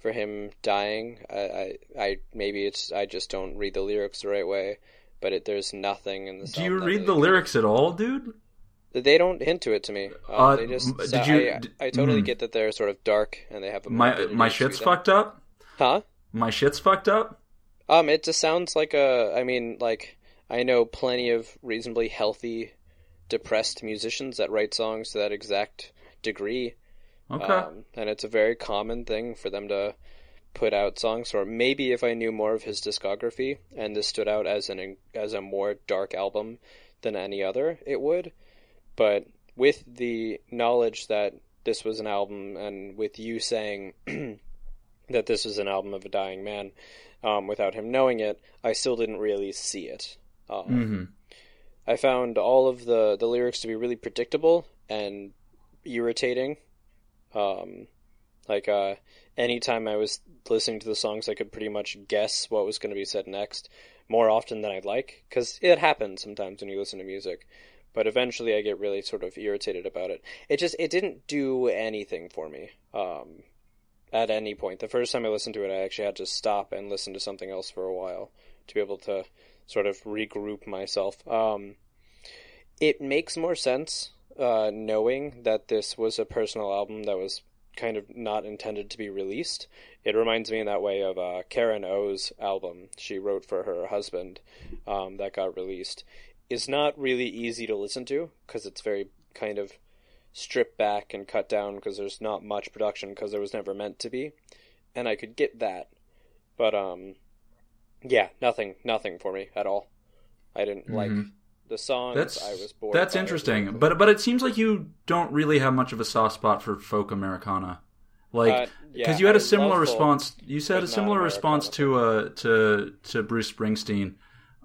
for him dying. I, I, I maybe it's I just don't read the lyrics the right way, but it, there's nothing in the. Do you read the lyrics at all, dude? They don't hint to it to me. Um, uh, they just. Did so you, I, d- I totally mm. get that they're sort of dark and they have a. My my shit's fucked up. Huh? My shit's fucked up. Um, it just sounds like a. I mean, like I know plenty of reasonably healthy, depressed musicians that write songs to that exact degree. Okay. Um, and it's a very common thing for them to put out songs. Or maybe if I knew more of his discography and this stood out as an as a more dark album than any other, it would. But with the knowledge that this was an album and with you saying that this was an album of a dying man, um, without him knowing it, I still didn't really see it. Um, mm-hmm. I found all of the, the lyrics to be really predictable and irritating. Um, like, uh, anytime I was listening to the songs, I could pretty much guess what was going to be said next more often than I'd like, because it happens sometimes when you listen to music, but eventually I get really sort of irritated about it. It just, it didn't do anything for me, um, at any point. The first time I listened to it, I actually had to stop and listen to something else for a while to be able to sort of regroup myself. Um, it makes more sense Uh, knowing that this was a personal album that was kind of not intended to be released. It reminds me in that way of uh, Karen O's album she wrote for her husband um, that got released. It's not really easy to listen to because it's very kind of stripped back and cut down because there's not much production because there was never meant to be. And I could get that. But um, yeah, nothing, nothing for me at all. I didn't mm-hmm. like the songs. That's, I was bored. That's interesting, it. but but it seems like you don't really have much of a soft spot for folk Americana, like because uh, yeah, you had I a similar response. Folk, you said a similar response to uh to to Bruce Springsteen.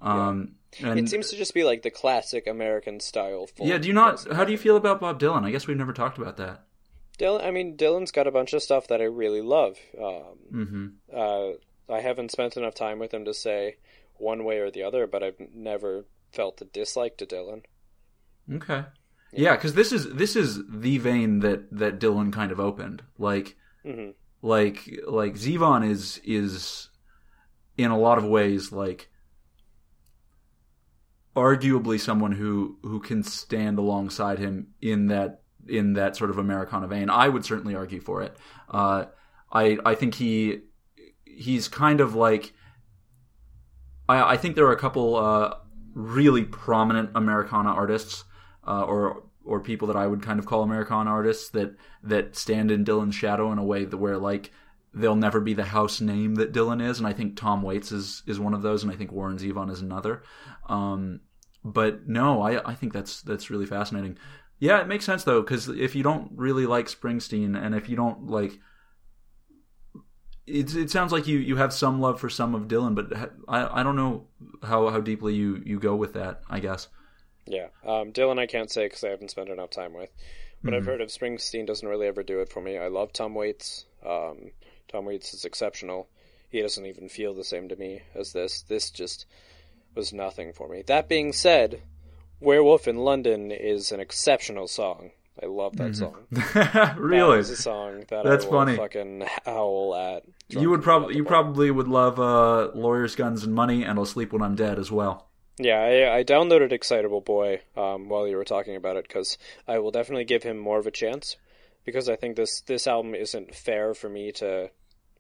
Um, yeah. and, it seems to just be like the classic American style. Folk yeah. Do you not? How do you feel about Bob Dylan? I guess we've never talked about that. Dylan. I mean, Dylan's got a bunch of stuff that I really love. Um, mm-hmm. uh, I haven't spent enough time with him to say one way or the other, but I've never felt the dislike to Dylan. Okay. Yeah, because yeah, this is this is the vein that, that Dylan kind of opened. Like, mm-hmm. like, like Zevon is is in a lot of ways like arguably someone who, who can stand alongside him in that in that sort of Americana vein. I would certainly argue for it. Uh, I I think he he's kind of like I I think there are a couple. Uh, really prominent Americana artists uh, or or people that I would kind of call Americana artists that that stand in Dylan's shadow in a way that where like they'll never be the house name that Dylan is, and I think Tom Waits is is one of those, and I think Warren Zevon is another. Um, but no, I, I think that's that's really fascinating. Yeah, it makes sense though, because if you don't really like Springsteen and if you don't like It, it sounds like you, you have some love for some of Dylan, but ha- I I don't know how, how deeply you, you go with that, I guess. Yeah, um, Dylan I can't say because I haven't spent enough time with. But mm-hmm. I've heard of Springsteen doesn't really ever do it for me. I love Tom Waits. Um, Tom Waits is exceptional. He doesn't even feel the same to me as this. This just was nothing for me. That being said, Werewolf in London is an exceptional song. I love that mm-hmm. song. Really? That is a song that That's I will funny. fucking howl at. You would probably you probably would love uh, Lawyers, Guns, and Money, and I'll Sleep When I'm Dead as well. Yeah, I, I downloaded Excitable Boy um, while you were talking about it, because I will definitely give him more of a chance, because I think this, this album isn't fair for me to...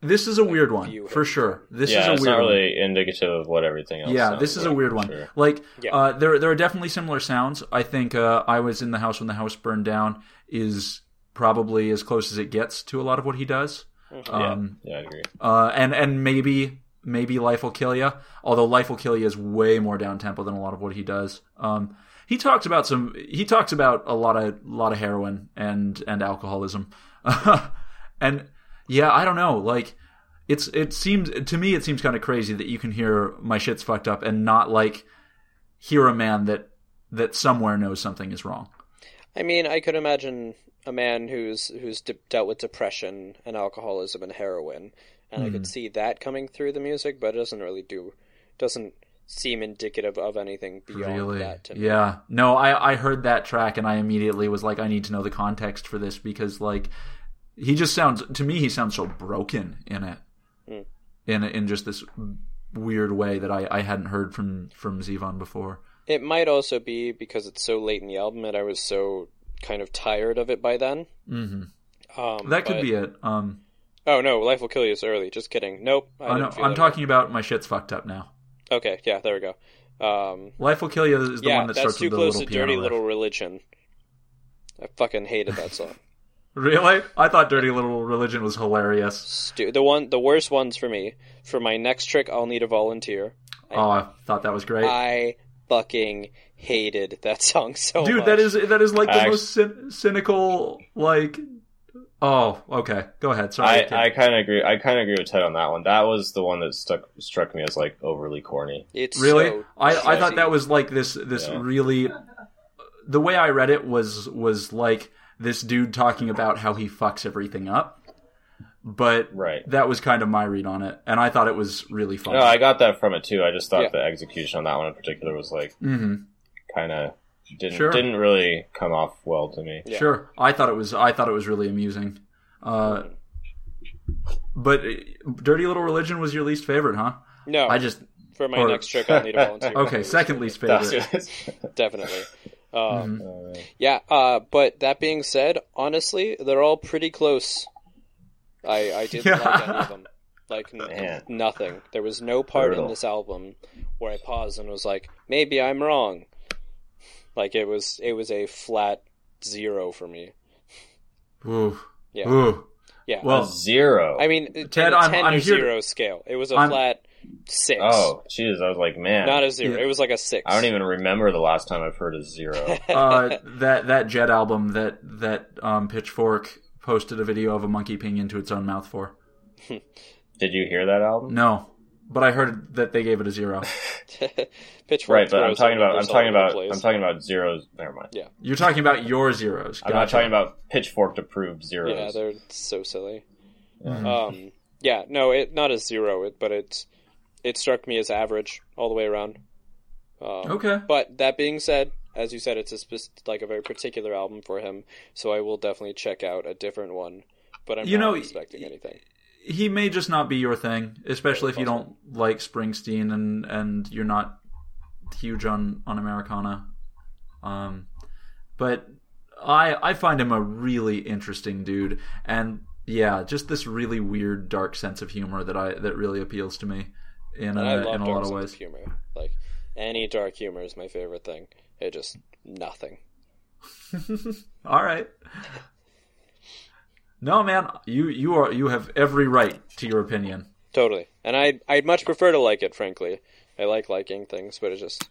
This is a like, weird one, for sure. This yeah, is a weird it's not really one. Indicative of what everything else Yeah, this is like, a weird one. Sure. Like, yeah. uh, there there are definitely similar sounds. I think uh, I Was in the House When the House Burned Down is probably as close as it gets to a lot of what he does. Mm-hmm. Um, yeah. yeah, I agree. Uh, and, and maybe maybe Life'll Kill Ya, although Life'll Kill Ya is way more down-tempo than a lot of what he does. Um, he talks about some. He talks about a lot of lot of heroin and, and alcoholism. and... Yeah, I don't know. Like, it's it seems to me, it seems kind of crazy that you can hear My Shit's Fucked Up and not like hear a man that that somewhere knows something is wrong. I mean, I could imagine a man who's who's de- dealt with depression and alcoholism and heroin, and mm. I could see that coming through the music, but it doesn't really do doesn't seem indicative of anything beyond really? that. To yeah, me. no, I I heard that track and I immediately was like, I need to know the context for this, because like. He just sounds, to me, he sounds so broken in it, mm. in in just this weird way that I, I hadn't heard from, from Zevon before. It might also be because it's so late in the album and I was so kind of tired of it by then. Mm-hmm. Um, that could but... be it. Um, oh, no, Life Will Kill You is early. Just kidding. Nope. I oh, no, I'm talking way. about My Shit's Fucked Up now. Okay, yeah, there we go. Um, Life Will Kill You is the yeah, one that starts with the little piano. Yeah, that's Too Close to Dirty Little Religion. I fucking hated that song. Really? I thought Dirty Little Religion was hilarious. Stu- the one, the worst ones for me. For my next trick, I'll need a volunteer. I, oh, I thought that was great. I fucking hated that song so Dude, much. Dude, that is that is like the I, most cyn- cynical, like... Oh, okay. Go ahead. Sorry. I, I kind of agree. I kind of agree with Ted on that one. That was the one that stuck struck me as like overly corny. It's Really? So I, I thought that was like this, this yeah. really... The way I read it was was like... this dude talking about how he fucks everything up. But right. that was kind of my read on it. And I thought it was really funny. No, I got that from it too. I just thought yeah. the execution on that one in particular was like, mm-hmm. kind of didn't, sure. didn't really come off well to me. Yeah. Sure. I thought it was, I thought it was really amusing. Uh, but Dirty Little Religion was your least favorite, huh? No. I just, for my or, next trick, I'll need a volunteer. Okay. Second least favorite. Definitely. Um, mm-hmm. Yeah, uh, but that being said, honestly, they're all pretty close. I, I didn't yeah. like any of them. Like, n- nothing. There was no part Brutal. in this album where I paused and was like, maybe I'm wrong. Like, it was it was a flat zero for me. Ooh. Yeah. Ooh. Yeah. Well, a zero. I mean, Ted, I'm, ten I'm or here... zero scale. It was a I'm... flat... six. Oh, jeez. I was like, man. Not a zero. Yeah. It was like a six. I don't even remember the last time I've heard a zero. uh, that that Jet album that, that um, Pitchfork posted a video of a monkey peeing into its own mouth for. Did you hear that album? No, but I heard that they gave it a zero. Pitchfork. Right, but I'm talking about I'm talking about I'm talking about zeros. Never mind. Yeah, you're talking about your zeros. Gotcha. I'm not talking about Pitchfork approved zeros. Yeah, they're so silly. Mm-hmm. Um, yeah, no, it not a zero, it, but it's. It struck me as average all the way around. Um, okay. But that being said, as you said, it's a spe- like a very particular album for him, so I will definitely check out a different one. But I'm you not know, expecting anything. He may just not be your thing, especially if you don't like Springsteen and, and you're not huge on, on Americana. Um, but I I find him a really interesting dude, and yeah, just this really weird, dark sense of humor that I that really appeals to me. In a, I love in a dark lot of ways. Humor. Like, any dark humor is my favorite thing. It just, nothing. All right. No, man, you you are you have every right to your opinion. Totally. And I, I'd much prefer to like it, frankly. I like liking things, but it's just,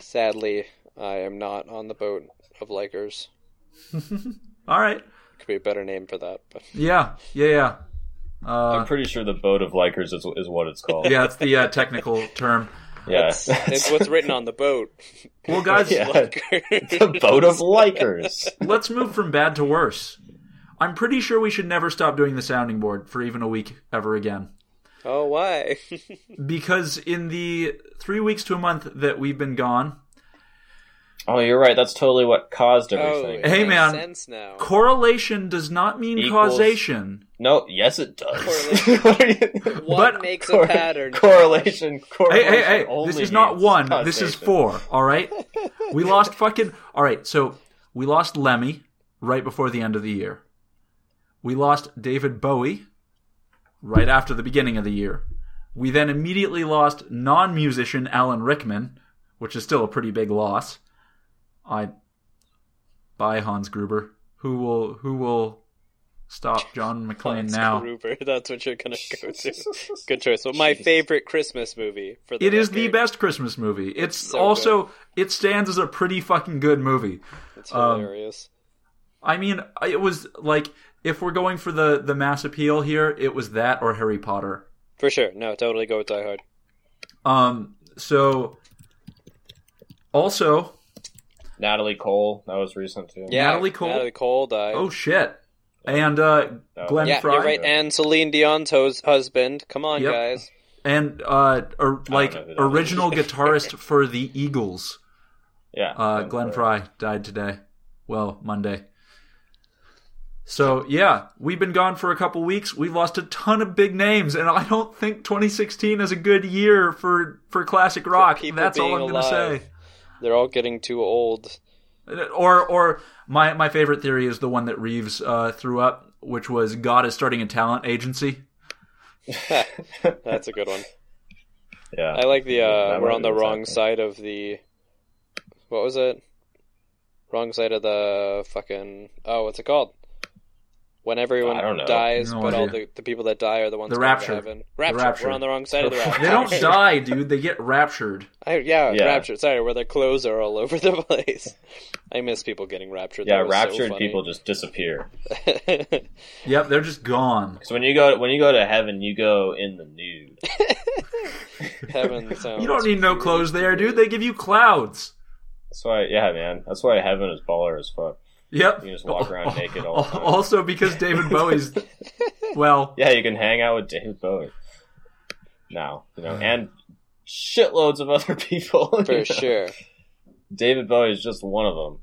sadly, I am not on the boat of likers. All right. Could be a better name for that. But. Yeah, yeah, yeah. Uh, I'm pretty sure the boat of likers is is what it's called. Yeah, it's the uh, technical term. Yeah, it's, it's what's written on the boat. Well, guys, yeah. the boat of likers. Let's move from bad to worse. I'm pretty sure we should never stop doing the sounding board for even a week ever again. Oh, why? Because in the three weeks to a month that we've been gone, Oh, you're right. That's totally what caused everything. Oh, hey, man. Sense now. Correlation does not mean Equals. Causation. No, yes, it does. What, what makes cor- a pattern? Correlation. correlation hey, hey, hey. This is not one. Causation. This is four. All right. We lost fucking. All right. So we lost Lemmy right before the end of the year. We lost David Bowie right after the beginning of the year. We then immediately lost non-musician Alan Rickman, which is still a pretty big loss. I bye Hans Gruber. Who will who will stop John McClane now? Hans Gruber. That's what you're gonna go to. Good choice. Well, my Jeez. favorite Christmas movie. For the it record. Is the best Christmas movie. It's, it's so also good. It stands as a pretty fucking good movie. It's hilarious. Um, I mean, it was like if we're going for the the mass appeal here, it was that or Harry Potter. For sure. No, totally go with Die Hard. Um. So. Also. Natalie Cole, that was recent too. Yeah, Natalie Cole. Natalie Cole died. Oh shit! And uh, oh. Glenn yeah, Frey, you're right? And Celine Dion's hos- husband. Come on, yep. guys. And uh, or, like original guitarist for the Eagles. Yeah. Uh, Glenn, Glenn Frey died today. Well, Monday. So yeah, we've been gone for a couple weeks. We've lost a ton of big names, and I don't think twenty sixteen is a good year for for classic rock. For That's all I'm alive. gonna say. They're all getting too old. Or or my, my favorite theory is the one that Reeves uh, threw up, which was God is starting a talent agency. That's a good one. Yeah, I like the uh, we're on the wrong exactly. side of the... What was it? Wrong side of the fucking... Oh, what's it called? When everyone dies, no but idea. all the, the people that die are the ones the rapture. To heaven. Rapture. The rapture. We're on the wrong side of the rapture. They don't die, dude. They get raptured. I, yeah, yeah, raptured. Sorry, where their clothes are all over the place. I miss people getting raptured. Yeah, raptured so people just disappear. Yep, they're just gone. So when you go when you go to heaven, you go in the nude. Heaven sounds. You don't need no clothes there, dude. They give you clouds. That's why. Yeah, man. That's why heaven is baller as fuck. Yep. You can just walk around oh, naked all the time. Also because David Bowie's... well... Yeah, you can hang out with David Bowie. Now. You know, and shitloads of other people. For know? sure. David Bowie is just one of them.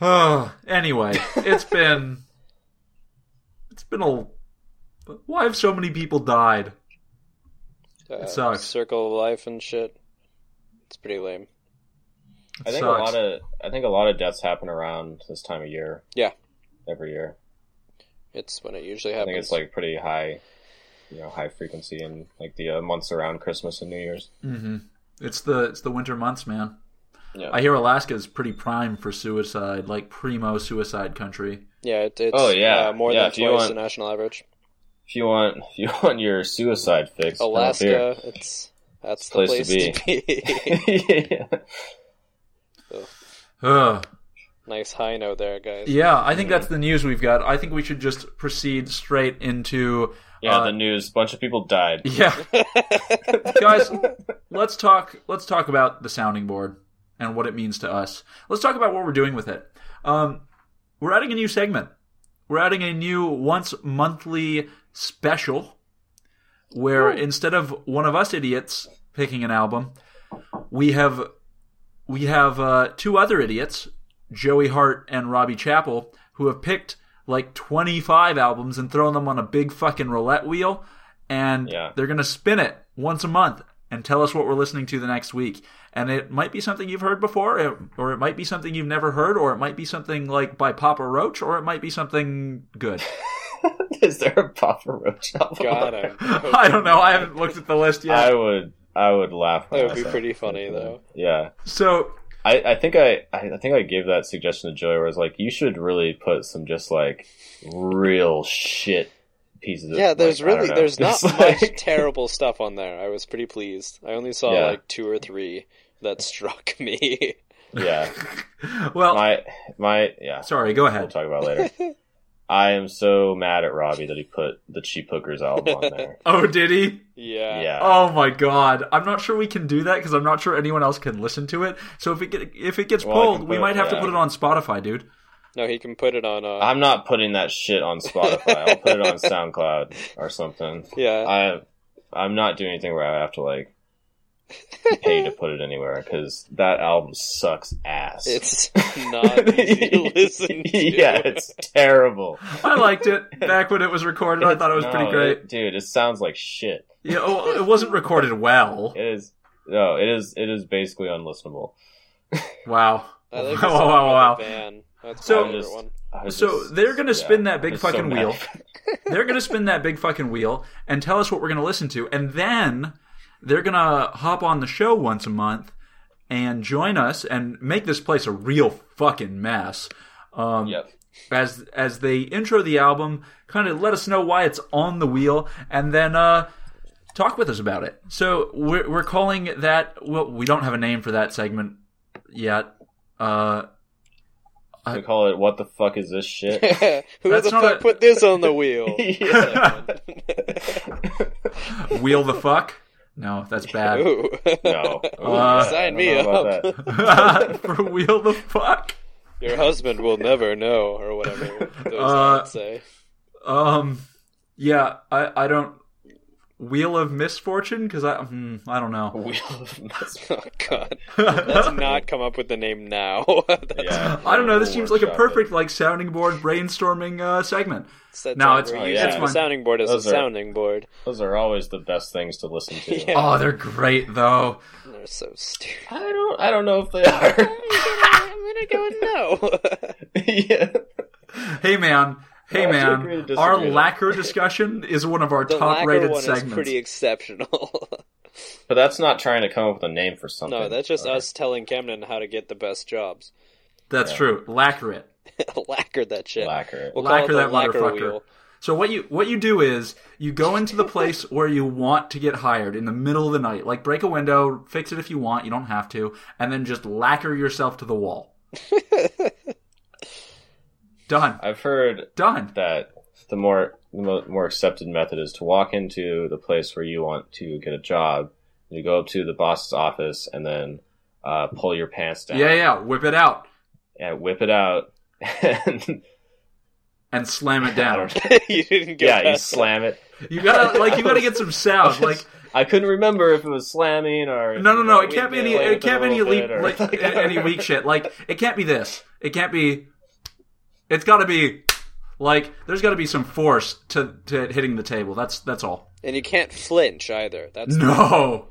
Oh, anyway, it's been... It's been a... Why have so many people died? Uh, it sucks. Circle of life and shit. It's pretty lame. It I think sucks. a lot of I think a lot of deaths happen around this time of year. Yeah, every year. It's when it usually happens. I think it's like pretty high, you know, high frequency in like the uh, months around Christmas and New Year's. Mm-hmm. It's the it's the winter months, man. Yeah. I hear Alaska is pretty prime for suicide, like primo suicide country. Yeah, it, it's oh yeah, uh, more yeah, than twice want, the national average. If you want, if you want your suicide fix, Alaska, it's that's the place, place to be. To be. Yeah. So. Uh, nice high note there, guys. Yeah, I think that's the news we've got. I think we should just proceed straight into yeah uh, the news. A bunch of people died. Yeah, guys, let's talk. Let's talk about the sounding board and what it means to us. Let's talk about what we're doing with it. Um, we're adding a new segment. We're adding a new once monthly special where Ooh. instead of one of us idiots picking an album, we have. We have uh, two other idiots, Joey Hart and Robbie Chappell, who have picked like twenty-five albums and thrown them on a big fucking roulette wheel, and yeah. they're going to spin it once a month and tell us what we're listening to the next week. And it might be something you've heard before, or it might be something you've never heard, or it might be something like by Papa Roach, or it might be something good. Is there a Papa Roach album? God, I don't know. I haven't looked at the list yet. I would... I would laugh. That would be pretty funny, though. Yeah. So I, I think I, I think I gave that suggestion to Joey, where I was like, "You should really put some just like real shit pieces." Yeah, of, there's like, really there's not just, much like... terrible stuff on there. I was pretty pleased. I only saw yeah. like two or three that struck me. Yeah. Well, my my yeah. Sorry, go ahead. We'll talk about it later. I am so mad at Robbie that he put the Cheap Hookers album on there. Oh, did he? Yeah. yeah. Oh my God! I'm not sure we can do that because I'm not sure anyone else can listen to it. So if it get, if it gets well, pulled, we might it, have yeah. to put it on Spotify, dude. No, he can put it on. Uh... I'm not putting that shit on Spotify. I'll put it on SoundCloud or something. Yeah. I I'm not doing anything where I have to like pay to put it anywhere, because that album sucks ass. It's not easy to listen to. Yeah, it's terrible. I liked it back when it was recorded. It's, I thought it was no, pretty great. It, dude, it sounds like shit. Yeah, oh, it wasn't recorded well. It is. No, it is. It is basically unlistenable. Wow. I like wow! Wow! Wow! Wow! That's so, just, just, so they're going to spin yeah, that big fucking so wheel. They're going to spin that big fucking wheel and tell us what we're going to listen to. And then they're going to hop on the show once a month and join us and make this place a real fucking mess. Um, yep. As as they intro the album, kind of let us know why it's on the wheel, and then uh, talk with us about it. So we're, we're calling that... Well, we don't have a name for that segment yet. Uh... We call it, what the fuck is this shit? Yeah. Who That's the fuck a... put this on the wheel? Wheel the fuck? No, that's bad. Ooh. No. Ooh, uh, sign me up. For wheel the fuck? Your husband will never know, or whatever those uh, say. Um, yeah, I, I don't... Wheel of Misfortune? Because I hmm, I don't know. Wheel of Misfortune. Oh, God. Let's not come up with the name now. Yeah, I don't know. This seems like a perfect like sounding board brainstorming uh, segment. No, it's, oh, yeah. it's fun. Sounding board is those a are, sounding board. Those are always the best things to listen to. Yeah. Oh, they're great, though. They're so stupid. I don't, I don't know if they are. I'm going to go and no. Yeah. Hey, man. Hey oh, man, our lacquer discussion is one of our the top-rated one segments. Is pretty exceptional. But that's not trying to come up with a name for something. No, that's just okay. us telling Camden how to get the best jobs. That's yeah. true. Lacquer it. Lacquer that shit. Lacquer it. We'll lacquer that motherfucker. So what you what you do is you go into the place where you want to get hired in the middle of the night. Like break a window, fix it if you want. You don't have to, and then just lacquer yourself to the wall. Done. I've heard Done. that the more the more accepted method is to walk into the place where you want to get a job. You go up to the boss's office and then uh, pull your pants down. Yeah, yeah. Whip it out. Yeah, whip it out. And, and slam it down. You didn't get Yeah, that. You slam it. You gotta like you gotta get some sound. Like I couldn't remember if it was slamming or no, no, no. It can't be any. It can't be any weak. Like, like, any weak shit. Like it can't be this. It can't be. It's got to be, like, there's got to be some force to, to it hitting the table. That's that's all. And you can't flinch either. That's no,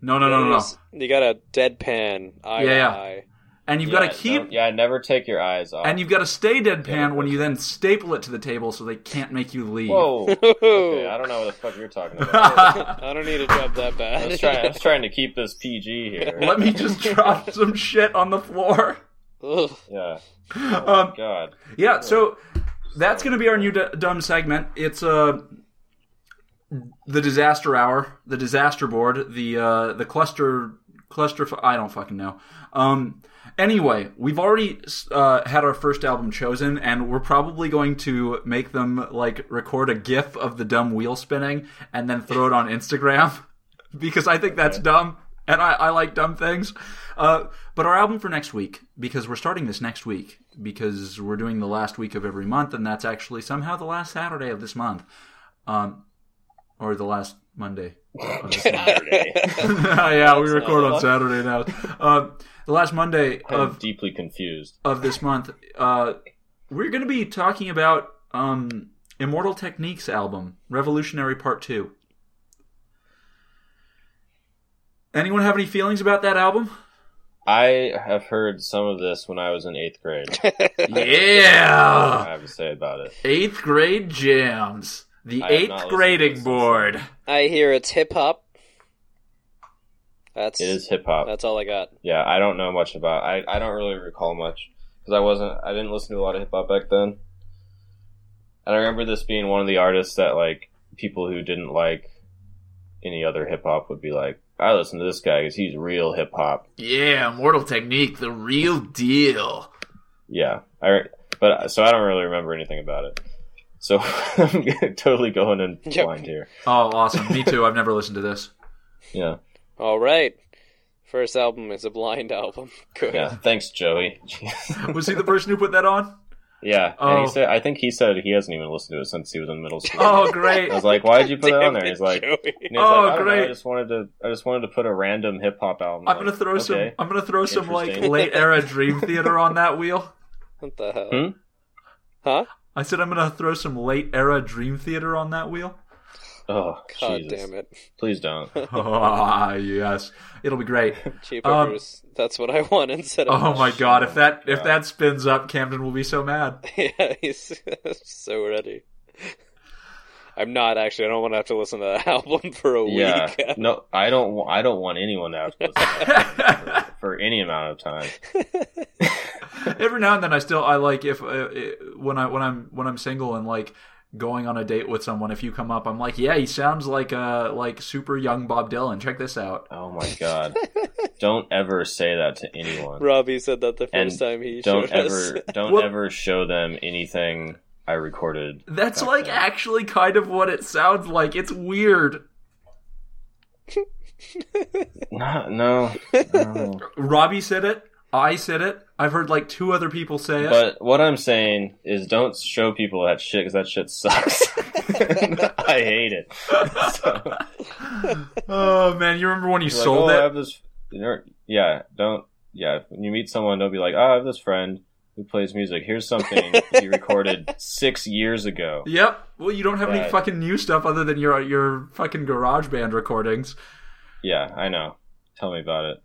no, no, no, no, no. You got to deadpan eye yeah, to eye, and you've yeah, got to keep. No, yeah, never take your eyes off. And you've got to stay deadpan yeah, when you then staple it to the table so they can't make you leave. Whoa, okay, I don't know what the fuck you're talking about. I don't need a job that bad. I was trying, I was trying to keep this P G here. Let me just drop some shit on the floor. Ugh. Yeah. Oh, um, God. Yeah, so that's going to be our new d- dumb segment. It's uh, the disaster hour, the disaster board, the uh, the cluster, cluster. F- I don't fucking know. Um, anyway, we've already uh, had our first album chosen, and we're probably going to make them like record a GIF of the dumb wheel spinning and then throw it on Instagram because I think that's dumb. And I, I like dumb things. Uh, but our album for next week, because we're starting this next week, because we're doing the last week of every month, and that's actually somehow the last Saturday of this month. Um, or the last Monday of this month. Saturday. Yeah, we record on Saturday now. Uh, the last Monday of... I'm deeply confused. ...of this month. Uh, we're going to be talking about um, Immortal Technique's album, Revolutionary Part two. Anyone have any feelings about that album? I have heard some of this when I was in eighth grade. Yeah! I have to say about it. Eighth grade jams. The eighth grading board. I hear it's hip-hop. That's, it is hip-hop. That's all I got. Yeah, I don't know much about I I don't really recall much. Because I wasn't... I didn't listen to a lot of hip-hop back then. And I remember this being one of the artists that, like, people who didn't like any other hip-hop would be like, I listen to this guy because he's real hip-hop. Yeah, Immortal Technique, the real deal. Yeah, I, but so I don't really remember anything about it. So I'm totally going in blind here. Oh, awesome. Me too. I've never listened to this. Yeah. All right. First album is a blind album. Good. Yeah, thanks, Joey. Was he the person who put that on? Yeah, oh. and he said, I think he said he hasn't even listened to it since he was in middle school. Oh, great! I was like, "Why did you put it on there?" And he's like, and he's "Oh, like, I great! Know, I just wanted to, I just wanted to put a random hip hop album." I'm gonna like, throw okay, some, I'm gonna throw some like late era Dream Theater on that wheel. What the hell? Hmm? Huh? I said I'm gonna throw some late era Dream Theater on that wheel. Oh, God Jesus. Damn it! Please don't. Oh yes, it'll be great. Cheapo um, Bruce. That's what I want instead of. Oh my show. God! If that if God. that spins up, Camden will be so mad. Yeah, he's so ready. I'm not actually. I don't want to have to listen to that album for a yeah. week. Yeah. No, I don't. I don't want anyone to have to listen to that for, for any amount of time. Every now and then, I still I like if uh, it, when I when I'm when I'm single and like. Going on a date with someone, if you come up, I'm like, yeah, he sounds like a like super young Bob Dylan. Check this out. Oh my God! Don't ever say that to anyone. Robbie said that the first and time he don't showed ever us. don't well, ever show them anything I recorded. That's like then. actually kind of what it sounds like. It's weird. Not, no, no. Robbie said it. I said it. I've heard like two other people say it. But what I'm saying is don't show people that shit because that shit sucks. I hate it. So. Oh, man. You remember when you You're sold like, oh, it? I have this... Yeah. Don't... Yeah. When you meet someone, don't be like, oh, I have this friend who plays music. Here's something he recorded six years ago. Yep. Well, you don't have that... any fucking new stuff other than your your fucking GarageBand recordings. Yeah, I know. Tell me about it.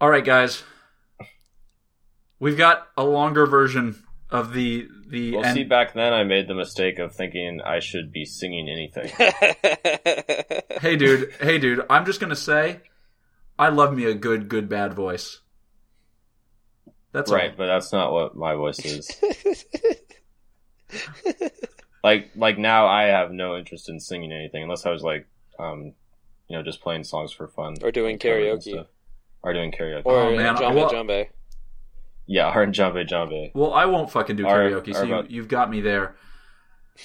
All right, guys. We've got a longer version of the... the well, end. See, back then I made the mistake of thinking I should be singing anything. Hey, dude. Hey, dude. I'm just going to say, I love me a good, good, bad voice. That's Right, all. But that's not what my voice is. like, like now I have no interest in singing anything, unless I was, like, um, you know, just playing songs for fun. Or doing karaoke. Or doing karaoke. Or oh, man. Jumbe Jumbe. Yeah, our and Jumbe Jumbe. Well, I won't fucking do karaoke, our, so our you, about, you've got me there.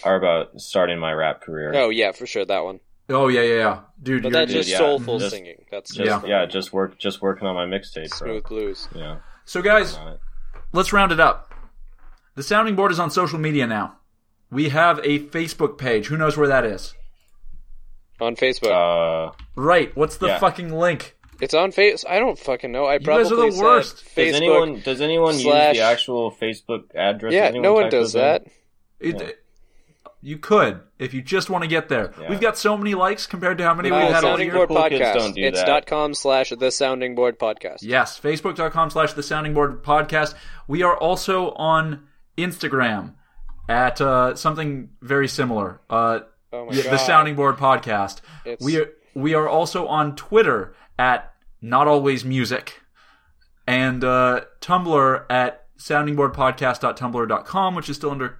Are about starting my rap career. Oh, yeah, for sure, that one. Oh, yeah, yeah, yeah. Dude, but you're... That's just dude, soulful yeah. singing. That's just, just, yeah. yeah, just work, just working on my mixtape. Smooth blues. Yeah. So, guys, let's round it up. The Sounding Board is on social media now. We have a Facebook page. Who knows where that is? On Facebook. Uh, right. What's the yeah. fucking link? It's on Face. I don't fucking know. I probably you guys are the worst. Facebook does anyone, does anyone slash... use the actual Facebook address? Yeah, anyone no one does that. It, yeah. You could if you just want to get there. Yeah. We've got so many likes compared to how many no, we've had all year. Cool kids don't do it's dot com slash the Sounding Board Podcast. Yes, Facebook.com slash the Sounding Board Podcast. We are also on Instagram at uh, something very similar. Uh, oh my the, God. The Sounding Board Podcast. It's... We are, we are also on Twitter. At Not Always Music, and uh, Tumblr at sounding board podcast dot tumblr dot com, which is still under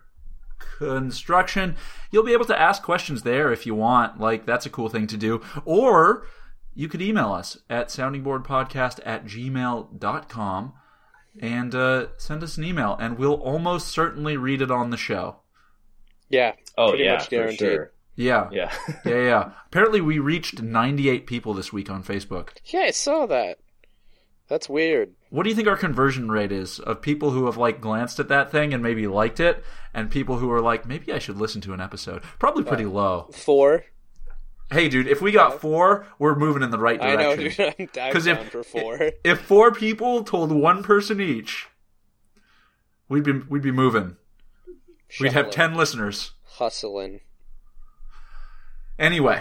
construction. You'll be able to ask questions there if you want. Like, that's a cool thing to do. Or you could email us at sounding board podcast at gmail dot com and uh, send us an email, and we'll almost certainly read it on the show. Yeah. Oh, pretty yeah, much guaranteed. For sure. Yeah. Yeah. yeah, yeah. Apparently we reached ninety-eight people this week on Facebook. Yeah, I saw that. That's weird. What do you think our conversion rate is of people who have like glanced at that thing and maybe liked it and people who are like, maybe I should listen to an episode? Probably pretty uh, low. Four. Hey, dude, if we got four, we're moving in the right direction. I know, dude. I'm diving down for four. If four people told one person each, we'd be, we'd be moving. Shuffling. We'd have ten listeners. Hustling. Anyway,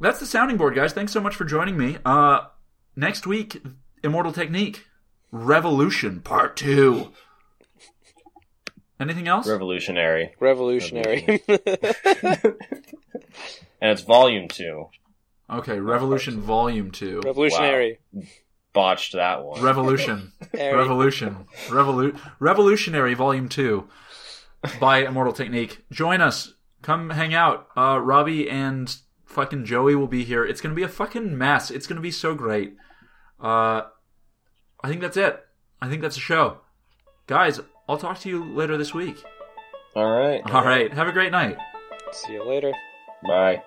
that's the Sounding Board, guys. Thanks so much for joining me. Uh, next week, Immortal Technique, Revolution Part Two. Anything else? Revolutionary. Revolutionary. Revolutionary. And it's Volume Two. Okay, Revolution Volume Two. Revolutionary. Wow. Botched that one. Revolution. Revolution. Revolu- Revolutionary Volume Two by Immortal Technique. Join us. Come hang out. Uh, Robbie and fucking Joey will be here. It's going to be a fucking mess. It's going to be so great. Uh, I think that's it. I think that's the show. Guys, I'll talk to you later this week. All right. All right. Have a great night. See you later. Bye.